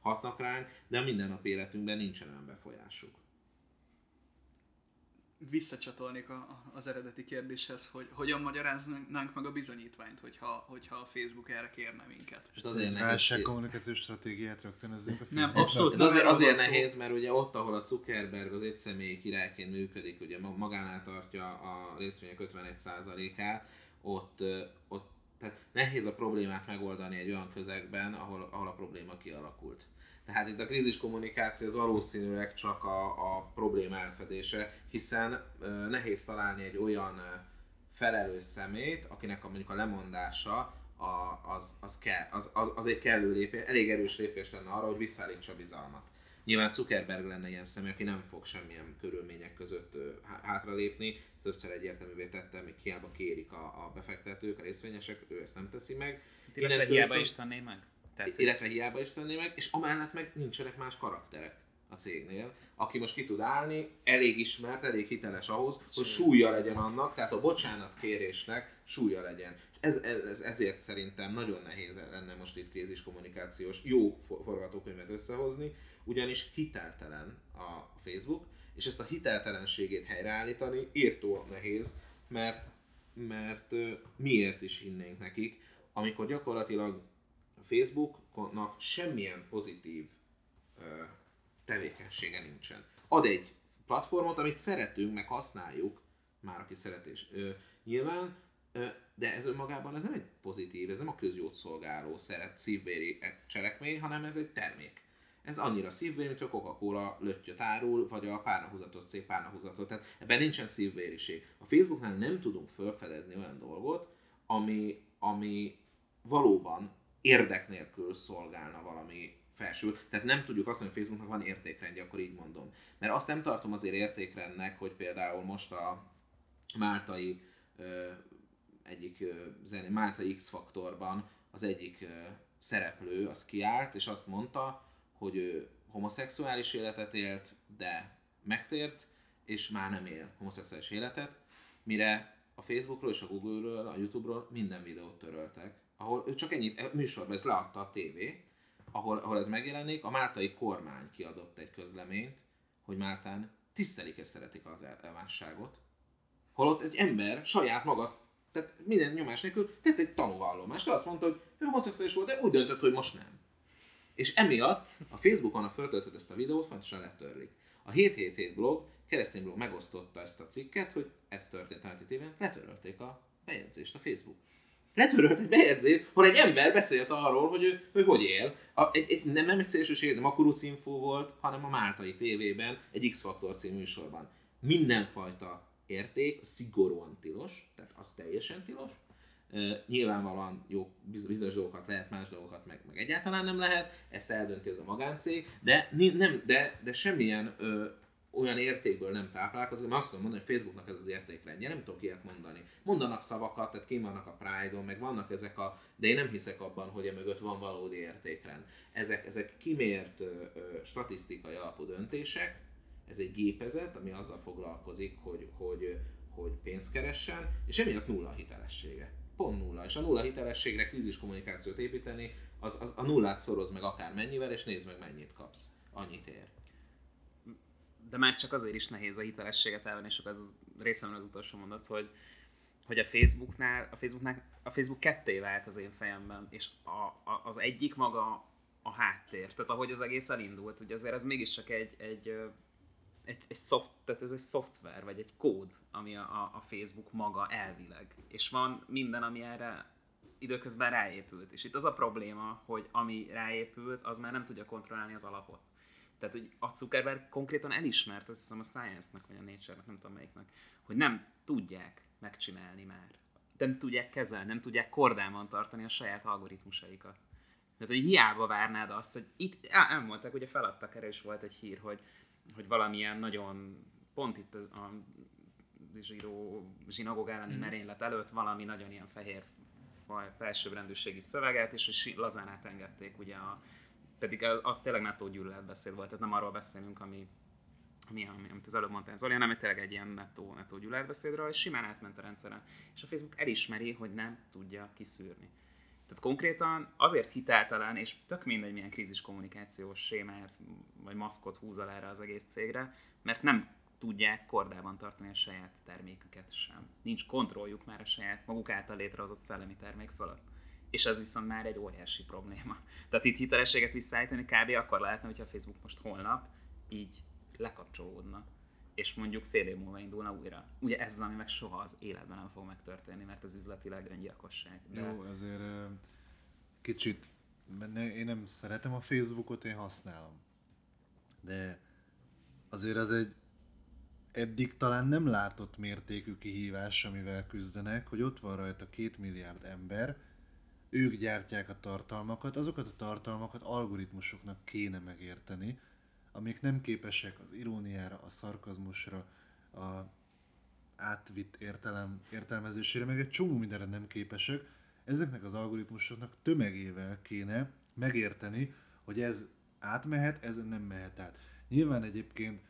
hatnak ránk, de a mindennapi életünkben nincsen olyan befolyásuk. Visszacsatolnék az eredeti kérdéshez, hogy hogyan magyaráznánk meg a bizonyítványt, hogyha a Facebook erre kérne minket. És azért nehéz. Kommunikációs stratégiát rögtönözzünk a Facebookra. Nem, abszolút. Ez azért nehéz, mert ugye ott, ahol a Zuckerberg az egyszemélyi királyként működik, ugye magánál tartja a részvények 51%-át, ott tehát nehéz a problémát megoldani egy olyan közegben, ahol a probléma kialakult. Tehát itt a krízis kommunikáció az valószínűleg csak a probléma elfedése, hiszen nehéz találni egy olyan felelős szemét, akinek mondjuk a lemondása az egy kellő lépés, elég erős lépés lenne arra, hogy visszaállítsa a bizalmat. Nyilván Zuckerberg lenne ilyen személy, aki nem fog semmilyen körülmények között hátralépni, ezt többször egyértelművé tettem, még hiába kérik a befektetők, a részvényesek, ő ezt nem teszi meg. Illetve hiába is tenné meg. És amellett meg nincsenek más karakterek a cégnél, aki most ki tud állni, elég ismert, elég hiteles ahhoz, hogy súlya legyen annak, tehát a bocsánatkérésnek súlya legyen. Ezért szerintem nagyon nehéz lenne most itt krízis kommunikációs jó forgatókönyvet összehozni, ugyanis hiteltelen a Facebook, és ezt a hiteltelenségét helyreállítani írtó nehéz, mert miért is hinnénk nekik, amikor gyakorlatilag a Facebooknak semmilyen pozitív tevékenysége nincsen. Ad egy platformot, amit szeretünk, meg használjuk, már aki szeretés nyilván, de ez önmagában ez nem egy pozitív, ez nem a közjót szolgáló szívbéri cselekmény, hanem ez egy termék. Ez annyira szívbéri, mint a Coca-Cola löttyöt árul, vagy a párnahuzatos cég párnahuzatot, tehát ebben nincsen szívbériség. A Facebooknál nem tudunk felfedezni olyan dolgot, ami valóban érdek nélkül szolgálna valami felső. Tehát nem tudjuk azt mondani, hogy Facebooknak van értékrendje, akkor így mondom. Mert azt nem tartom azért értékrendnek, hogy például most a máltai Máltai X-faktorban az egyik szereplő az kiállt, és azt mondta, hogy ő homoszexuális életet élt, de megtért, és már nem él homoszexuális életet, mire a Facebookról és a Googleről, a YouTube-ról minden videót töröltek, ahol csak ennyit műsorban, ez leadta a tévé, ahol ez megjelenik, a máltai kormány kiadott egy közleményt, hogy Máltán tisztelik és szeretik az elvásságot, holott egy ember saját maga, tehát minden nyomás nélkül tett egy tanúvallomást, de azt mondta, hogy ő homoszexuális volt, de úgy döntött, hogy most nem. És emiatt a Facebookon, ha föltöltöd ezt a videót, fontosan letörlik. A 777 blog, keresztény blog megosztotta ezt a cikket, hogy ez történt a tévén, letörölték a bejegyzést a Facebook. Letörölt egy bejegyzést, ahol egy ember beszélt arról, hogy ő hogy él. Nem egy szélsőség, nem a kuruc infó volt, hanem a máltai tévében, egy X-faktor című műsorban. Mindenfajta érték szigorúan tilos, tehát az teljesen tilos. Nyilvánvalóan jó, bizonyos dolgokat lehet, más dolgokat meg egyáltalán nem lehet, ezt eldönti ez a magáncég, de semmilyen olyan értékből nem táplálkozik, mert azt tudom mondani, hogy Facebooknak ez az értékrendje, nem tudok ilyet mondani. Mondanak szavakat, tehát kim vannak a Pride-on, meg vannak ezek a... De én nem hiszek abban, hogy emögött van valódi értékrend. Ezek kimért statisztikai alapú döntések, ez egy gépezet, ami azzal foglalkozik, hogy pénzt keressen, és emiatt nulla a hitelessége. Pont nulla. És a nulla hitelességre krízis kommunikációt építeni, az a nullát szoroz meg akár mennyivel, és nézd meg mennyit kapsz. Annyit ér. De már csak azért is nehéz a hitelességet elvenni, és akkor ez részemről az utolsó mondat, hogy a Facebook ketté vált az én fejemben, és az egyik maga a háttér. Tehát ahogy az egész elindult, ugye azért ez mégiscsak egy szoftver, vagy egy kód, ami a Facebook maga elvileg. És van minden, ami erre időközben ráépült. És itt az a probléma, hogy ami ráépült, az már nem tudja kontrollálni az alapot. Tehát, hogy a Zuckerberg konkrétan elismert, azt hiszem a Science-nek, vagy a Nature-nek, nem tudom melyiknek, hogy nem tudják megcsinálni már. Nem tudják kezelni, nem tudják kordában tartani a saját algoritmusaikat. Tehát, hogy hiába várnád azt, hogy itt elmondták, ugye feladtak erre, és volt egy hír, hogy valamilyen nagyon, pont itt a zsinagóg elleni merénylet előtt valami nagyon ilyen fehér felsőbbrendűségi szöveget, és lazán átengedték ugye pedig az tényleg nettó gyűlöletbeszéd volt, tehát nem arról beszélünk, amit az előbb mondtál Zoli, hanem tényleg egy ilyen nettó gyűlöletbeszédről, és simán átment a rendszeren. És a Facebook elismeri, hogy nem tudja kiszűrni. Tehát konkrétan azért hiteltelen, és tök mindegy milyen krízis kommunikációs sémát, vagy maszkot húzol erre az egész cégre, mert nem tudják kordában tartani a saját terméküket sem. Nincs kontrolljuk már a saját maguk által létrehozott szellemi termék fölött. És ez viszont már egy óriási probléma. Tehát itt hitelességet visszaállítani kb. Akkor lehetne, hogyha a Facebook most holnap így lekapcsolódna, és mondjuk fél év múlva indulna újra. Ugye ez az, ami meg soha az életben nem fog megtörténni, mert ez üzletileg öngyilkosság. De... Jó, azért kicsit én nem szeretem a Facebookot, én használom. De azért ez egy eddig talán nem látott mértékű kihívás, amivel küzdenek, hogy ott van rajta 2 milliárd ember, ők gyártják a tartalmakat, azokat a tartalmakat algoritmusoknak kéne megérteni, amik nem képesek az iróniára, a szarkazmusra, a átvitt értelmezésére, meg egy csomó mindenre nem képesek. Ezeknek az algoritmusoknak tömegével kéne megérteni, hogy ez átmehet, ez nem mehet át. Nyilván egyébként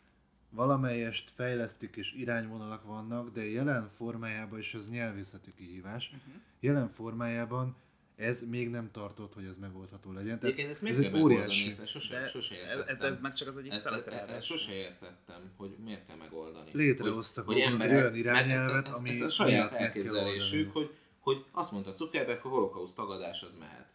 valamelyest fejlesztik és irányvonalak vannak, de jelen formájában, és ez nyelvészeti kihívás, jelen formájában ez még nem tartott, hogy ez megoldható legyen. Tehát ez egy óriási. Sose értettem. Ez meg csak az egyik szeletre. Sose értettem, hogy miért kell megoldani. Létrehoztak olyan irányelvet, ami ez a saját elképzelésük, hogy azt mondta Zuckerberg, hogy holokauszt tagadás az mehet.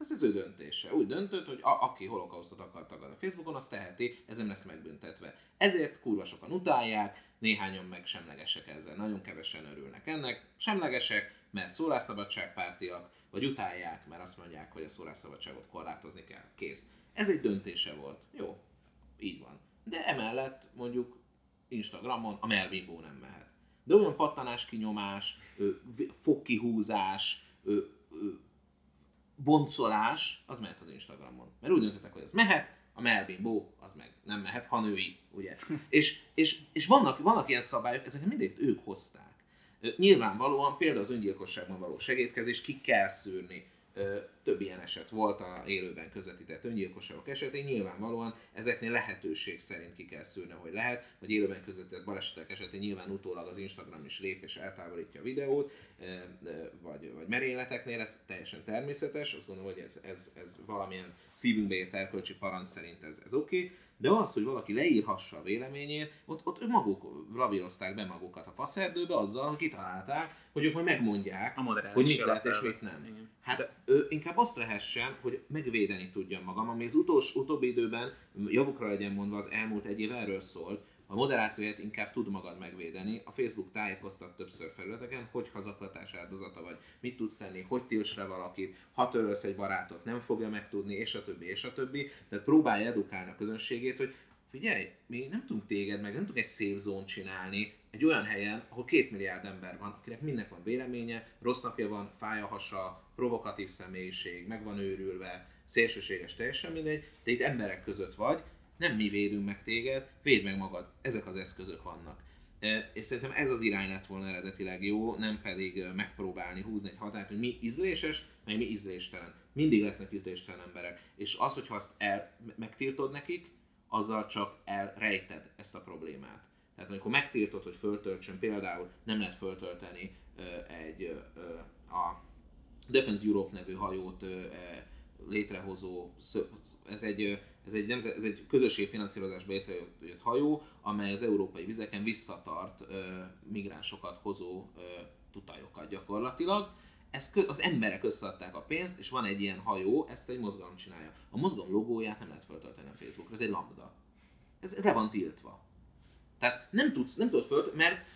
Ez az ő döntése. Úgy döntött, hogy aki holokausztot akar tagadni a Facebookon, azt teheti, ez nem lesz megbüntetve. Ezért kurva sokan utálják, néhányan meg semlegesek ezzel. Nagyon kevesen örülnek ennek. Semlegesek, mert szólásszabadságpártiak, vagy utálják, mert azt mondják, hogy a szólásszabadságot korlátozni kell. Kész. Ez egy döntése volt. Jó, így van. De emellett mondjuk Instagramon a melbimbó nem mehet. De olyan pattanás kinyomás, fogkihúzás, boncolás, az mehet az Instagramon. Mert úgy döntöttek, hogy az mehet, a melbimbó az meg nem mehet, ha női, ugye? És vannak ilyen szabályok, ezeket mindig ők hozták. Nyilvánvalóan például az öngyilkosságban való segédkezés ki kell szűrni. Több ilyen eset volt a élőben közvetített öngyilkosságok esetén, nyilvánvalóan ezeknél lehetőség szerint ki kell szűrni, hogy lehet, vagy élőben közvetített balesetek esetén nyilván utólag az Instagram is lép és eltávolítja a videót, vagy merényleteknél, ez teljesen természetes, azt gondolom, hogy ez valamilyen szívünkbe ért erkölcsi parancs szerint ez oké. De az, hogy valaki leírhassa a véleményét, ott maguk lavírozták be magukat a faszerdőbe azzal, hogy kitalálták, hogy ők majd megmondják, hogy mit lehet és mit nem. Igen. Hát inkább azt lehessen, hogy megvédeni tudjam magam, ami az utóbbi időben, javukra legyen mondva, az elmúlt egy év erről szólt, a moderációját inkább tud magad megvédeni. A Facebook tájékoztat többször felületeken, hogy hazaklatás áldozata vagy, mit tudsz tenni, hogy tilts le valakit, ha törölsz egy barátot, nem fogja megtudni, és a többi, és a többi. Tehát próbálj edukálni a közönségét, hogy figyelj, mi nem tudunk téged meg, nem tudunk egy safe zone csinálni egy olyan helyen, ahol 2 milliárd ember van, akinek mindnek van véleménye, rossz napja van, fáj a hasa, provokatív személyiség, meg van őrülve, szélsőséges, teljesen mindegy, de itt emberek között vagy, nem mi védünk meg téged, védd meg magad, ezek az eszközök vannak. És szerintem ez az irány lett volna eredetileg jó, nem pedig megpróbálni húzni egy határt, hogy mi ízléses, meg mi ízléstelen. Mindig lesznek ízléstelen emberek, és az, hogyha azt megtiltod nekik, azzal csak elrejted ezt a problémát. Tehát amikor megtiltod, hogy föltöltsön, például nem lehet föltölteni a Defense Europe nevű hajót létrehozó, ez egy közösségi finanszírozásba létrejött hajó, amely az európai vizeken visszatart migránsokat hozó tutajokat gyakorlatilag. Ezt az emberek összeadták a pénzt, és van egy ilyen hajó, ezt egy mozgalom csinálja. A mozgalom logóját nem lehet feltölteni a Facebookra, ez egy lambda. Ez le van tiltva. Tehát nem tudod feltölteni, mert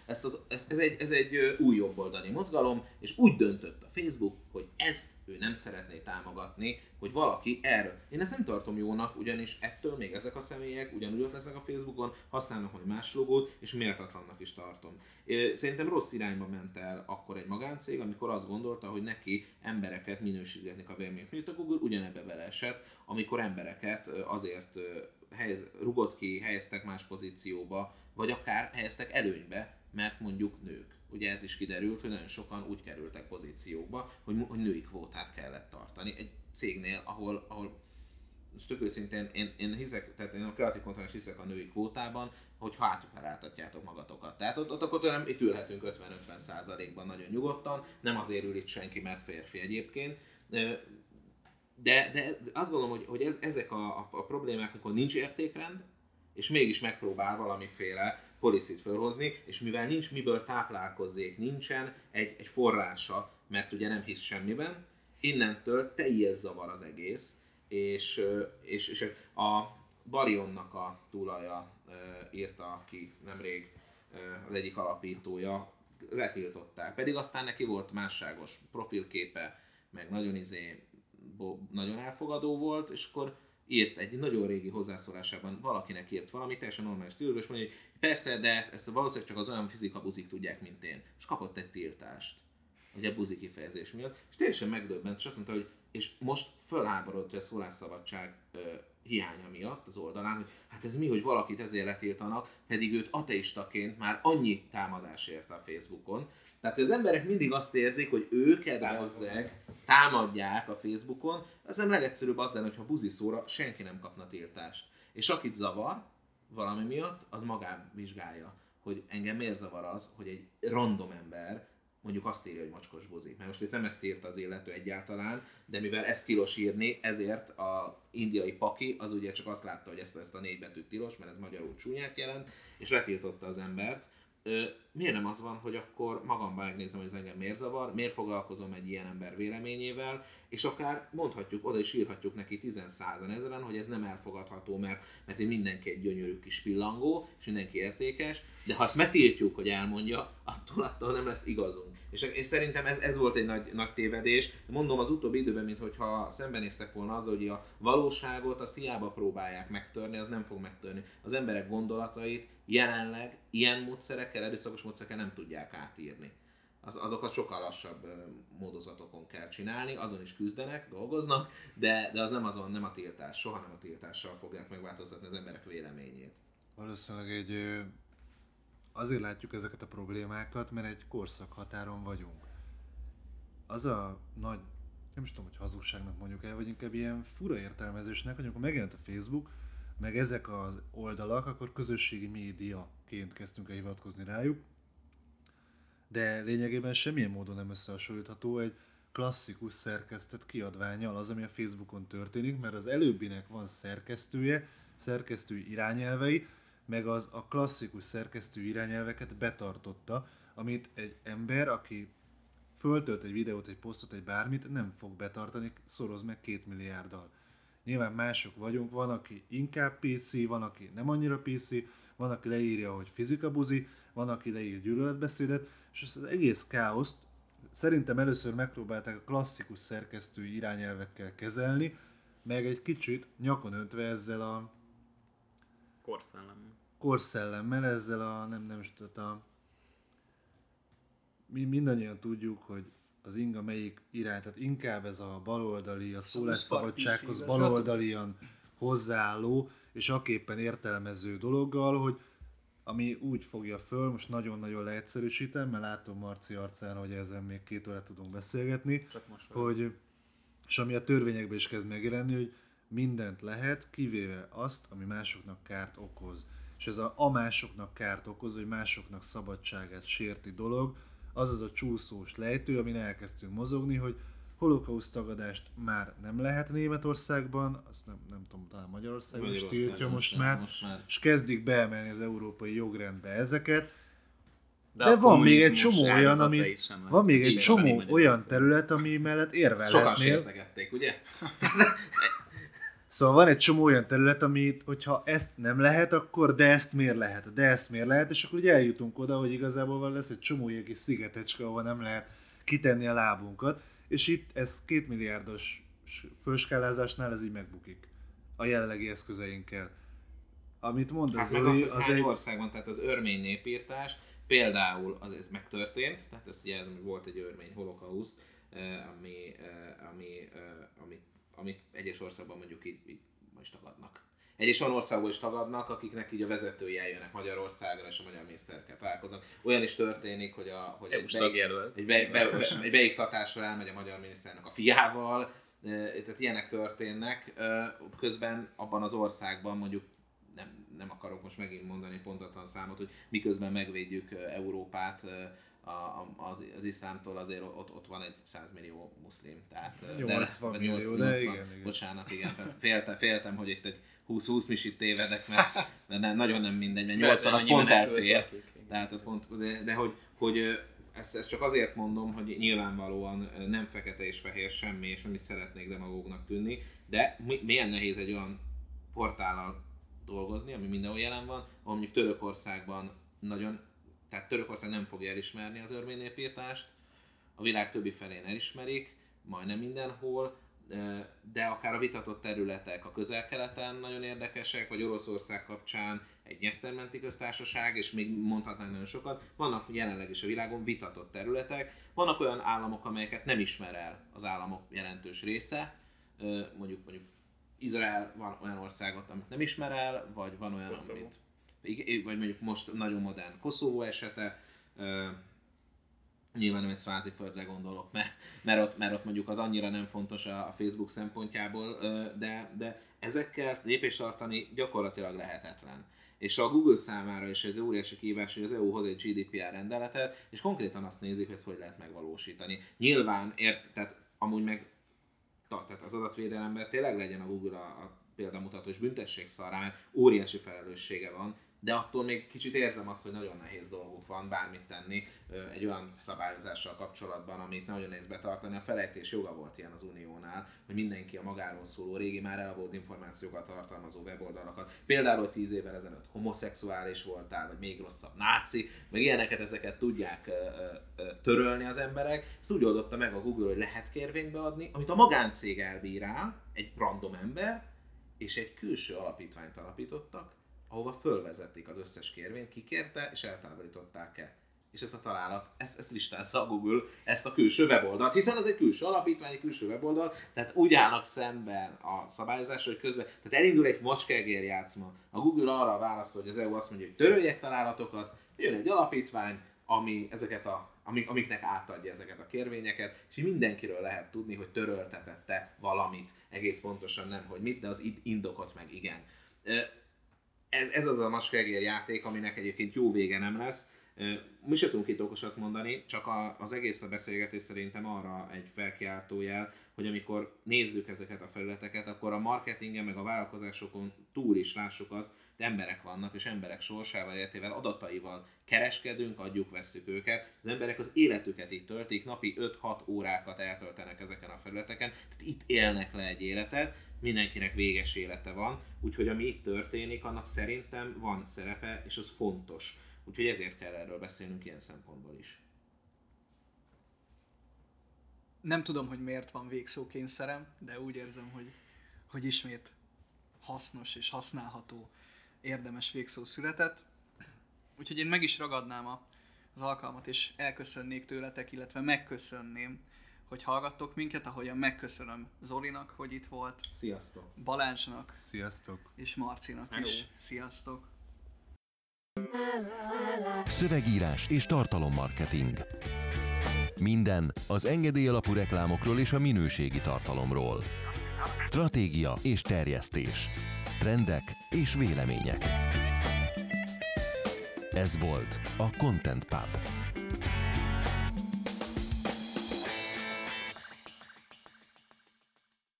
ez egy új jobboldali mozgalom, és úgy döntött a Facebook, hogy ezt ő nem szeretné támogatni, hogy valaki erről. Én ezt nem tartom jónak, ugyanis ettől még ezek a személyek ugyanúgy ott lesznek a Facebookon, használnak majd más logót, és méltatlannak is tartom. Szerintem rossz irányba ment el akkor egy magáncég, amikor azt gondolta, hogy neki embereket minősítgetnek a véleményük. Mint a Google ugyanebbe beleesett, amikor embereket azért rugott ki, helyeztek más pozícióba, vagy akár helyeztek előnybe, mert mondjuk nők. Ugye ez is kiderült, hogy nagyon sokan úgy kerültek pozíciókba, hogy női kvótát kellett tartani egy cégnél, ahol most tök őszintén én hiszek, tehát én a kreatív kontrollon is hiszek a női kvótában, hogy hátuperáltatjátok magatokat. Tehát ott akkor nem itt ülhetünk 50-50%-ban nagyon nyugodtan, nem azért ül itt senki, mert férfi egyébként. De azt gondolom, hogy ezek a problémák, amikor nincs értékrend, és mégis megpróbál valamiféle policy-t felhozni, és mivel nincs miből táplálkozzék, nincsen egy forrása, mert ugye nem hisz semmiben, innentől teljes zavar az egész, és a Barionnak a túlaja írta ki nemrég, az egyik alapítója, letiltották, pedig aztán neki volt másságos profilképe, meg nagyon nagyon elfogadó volt, és akkor írt egy nagyon régi hozzászólásában, valakinek írt valamit, teljesen normális stílusban, és mondja, hogy persze, de ezt valószínűleg csak az olyan fizika buzik tudják, mint én. És kapott egy tiltást, ugye buzi kifejezés miatt, és teljesen megdöbbent, és azt mondta, hogy és most fölháborodott, hogy a szólásszabadság hiánya miatt az oldalán, hogy hát ez mi, hogy valakit ezért letiltanak, pedig őt ateistaként már annyi támadás érte a Facebookon. Tehát az emberek mindig azt érzik, hogy őket támadják a Facebookon, az nem legegyszerűbb az lenne, hogyha buzi szóra senki nem kapna tiltást. És akit zavar valami miatt, az magán vizsgálja, hogy engem miért zavar az, hogy egy random ember mondjuk azt írja, hogy mocskos buzi. Mert most itt nem ezt írta az illető egyáltalán, de mivel ezt tilos írni, ezért a indiai paki az ugye csak azt látta, hogy ezt a négy betűt tilos, mert ez magyarul csúnyát jelent, és letiltotta az embert. Miért nem az van, hogy akkor magamban megnézem, hogy ez engem miért zavar, miért foglalkozom egy ilyen ember véleményével, és akár mondhatjuk, oda is írhatjuk neki 10-100 ezeren, hogy ez nem elfogadható, mert mindenki egy gyönyörű kis pillangó, és mindenki értékes, de ha azt megtiltjuk, hogy elmondja, attól nem lesz igazunk. És szerintem ez volt egy nagy tévedés. Mondom, az utóbbi időben, mintha szembenéztek volna az, hogy a valóságot azt hiába próbálják megtörni, az nem fog megtörni. Az emberek gondolatait jelenleg ilyen módszerekkel, erőszakos módszerekkel nem tudják átírni. Azokat sokkal lassabb módozatokon kell csinálni, azon is küzdenek, dolgoznak, de az nem a tiltás, soha nem a tiltással fogják megváltoztatni az emberek véleményét. Valószínűleg azért látjuk ezeket a problémákat, mert egy korszakhatáron vagyunk. Az a nagy, nem is tudom, hogy hazugságnak mondjuk el, vagy inkább ilyen fura értelmezésnek, hogy amikor megjelent a Facebook, meg ezek az oldalak, akkor közösségi médiaként kezdtünk el hivatkozni rájuk, de lényegében semmilyen módon nem összehasonlítható egy klasszikus szerkesztett kiadvánnyal az, ami a Facebookon történik, mert az előbbinek van szerkesztője, szerkesztői irányelvei, meg az a klasszikus szerkesztő irányelveket betartotta, amit egy ember, aki föltölt egy videót, egy posztot, egy bármit, nem fog betartani, szoroz meg 2 milliárddal. Nyilván mások vagyunk, van, aki inkább PC, van, aki nem annyira PC, van, aki leírja, hogy fizikabuzi, van, aki leír gyűlöletbeszédet, és az egész káoszt szerintem először megpróbálták a klasszikus szerkesztői irányelvekkel kezelni, meg egy kicsit nyakon öntve ezzel a korszellemmel, ezzel a mi mindannyian tudjuk, hogy az inga melyik irány, tehát inkább ez a baloldali, a szólásszabadsághoz baloldalian hozzáálló és aképpen értelmező dologgal, hogy ami úgy fogja föl, most nagyon-nagyon leegyszerűsítem, mert látom Marci arcán, hogy ezen még 2 órát tudunk beszélgetni, hogy, és ami a törvényekben is kezd megjelenni, hogy mindent lehet, kivéve azt, ami másoknak kárt okoz. És ez a másoknak kárt okoz, vagy másoknak szabadságát sérti dolog, az a csúszós lejtő, amin elkezdtünk mozogni, hogy holokauszt tagadást már nem lehet Németországban, azt nem tudom, talán Magyarországon is tiltja most már, és kezdik beemelni az európai jogrendbe ezeket. De van még egy csomó olyan, terület, ami mellett érvelhetnél. Sokan sértegették, ugye? Szóval van egy csomó olyan terület, amit, hogyha ezt nem lehet, akkor de ezt miért lehet, és akkor ugye eljutunk oda, hogy igazából van lesz egy csomó ilyen kis szigetecske, ahol nem lehet kitenni a lábunkat, és itt ez 2 milliárdos főskálázásnál ez így megbukik a jelenlegi eszközeinkkel. Amit mondasz, hát Zoli, az egy országban, tehát az örmény népírtás, például ez megtörtént, tehát ezt jelzem, hogy volt egy örmény holokauszt, amit egyes országban mondjuk így most tagadnak. Egyes olyan országból is tagadnak, akiknek így a vezetői eljönnek Magyarországra, és a magyar miniszterkel találkoznak. Olyan is történik, hogy egy beiktatásra elmegy a magyar miniszternek a fiával, tehát ilyenek történnek. Közben abban az országban mondjuk, nem akarok most megint mondani pontatlan számot, hogy miközben megvédjük Európát, az iszlámtól, azért ott van egy 100 millió muszlim. Tehát 80 millió, igen. Bocsánat, igen. Féltem, hogy itt egy 20 misit tévedek, mert nagyon nem mindegy, mert 80 az pont elfér. Tehát az pont, de hogy ezt csak azért mondom, hogy nyilvánvalóan nem fekete és fehér semmi, és nem is szeretnék demagógnak tűnni, de milyen nehéz egy olyan portállal dolgozni, ami mindenhol jelen van, ahol mondjuk Törökországban Tehát Törökország nem fogja elismerni az örmény népírtást, a világ többi felén elismerik, majdnem mindenhol, de akár a vitatott területek a Közel-Keleten nagyon érdekesek, vagy Oroszország kapcsán egy nyesztermenti köztársaság, és még mondhatnánk nagyon sokat, vannak jelenleg is a világon vitatott területek, vannak olyan államok, amelyeket nem ismer el az államok jelentős része, mondjuk Izrael van olyan országot, amit nem ismer el, vagy van olyan, Koszovó. Vagy mondjuk most nagyon modern Koszovó esete, nyilván nem egy Sváziföldre gondolok, mert ott mondjuk az annyira nem fontos a Facebook szempontjából, de ezekkel lépést tartani gyakorlatilag lehetetlen. És a Google számára is ez óriási kihívás, hogy az EU hoz egy GDPR rendeletet, és konkrétan azt nézik, hogy ezt hogy lehet megvalósítani. Nyilván, tehát amúgy meg tehát az adatvédelemben tényleg legyen a Google a példamutató, és büntessék szarrá, mert óriási felelőssége van, de attól még kicsit érzem azt, hogy nagyon nehéz dolguk van bármit tenni egy olyan szabályozással kapcsolatban, amit nagyon nehéz betartani. A felejtés joga volt ilyen az Uniónál, hogy mindenki a magáról szóló, régi már elavult információkat tartalmazó weboldalakat, például, hogy 10 évvel ezelőtt homoszexuális voltál, vagy még rosszabb náci, meg ilyeneket, ezeket tudják törölni az emberek. Ezt úgy oldotta meg a Google, hogy lehet kérvénybe adni, amit a magáncég elbírál, egy random ember, és egy külső alapítványt alapítottak, ahova fölvezették az összes kérvényt, kikérte, és eltávolították-e. És ez a találat, ezt listázza a Google, ezt a külső weboldalt, hiszen az egy külső alapítvány, egy külső weboldal, tehát úgy állnak szemben a szabályozásra, hogy közben, tehát elindul egy macskaegér játszma. A Google arra válaszol, hogy az EU azt mondja, hogy töröljek találatokat, jön egy alapítvány, ami ezeket amiknek átadja ezeket a kérvényeket, és mindenkiről lehet tudni, hogy töröltetette valamit. Egész pontosan nem, hogy mit, de az indokot meg igen. Ez az a macskaegér játék, aminek egyébként jó vége nem lesz. Mi sem tudunk itt okosat mondani, csak az egész a beszélgetés szerintem arra egy felkiáltójel, hogy amikor nézzük ezeket a felületeket, akkor a marketingen meg a vállalkozásokon túl is lássuk azt, hogy emberek vannak, és emberek sorsával, életével, adataival kereskedünk, adjuk, vesszük őket. Az emberek az életüket itt töltik, napi 5-6 órákat eltöltenek ezeken a felületeken, tehát itt élnek le egy életet, mindenkinek véges élete van, úgyhogy ami itt történik, annak szerintem van szerepe, és az fontos. Úgyhogy ezért kell erről beszélnünk ilyen szempontból is. Nem tudom, hogy miért van végszókényszerem, de úgy érzem, hogy ismét hasznos és használható, érdemes végszó született. Úgyhogy én meg is ragadnám az alkalmat, és elköszönnék tőletek, illetve megköszönném, hogy hallgattok minket, ahogyan megköszönöm Zolinak, hogy itt volt. Sziasztok! Balázsnak. Sziasztok! És Marcinak Hello. Is. Sziasztok! Szövegírás és tartalommarketing. Minden az engedély alapú reklámokról és a minőségi tartalomról. Stratégia és terjesztés. Trendek és vélemények. Ez volt a Content Pub.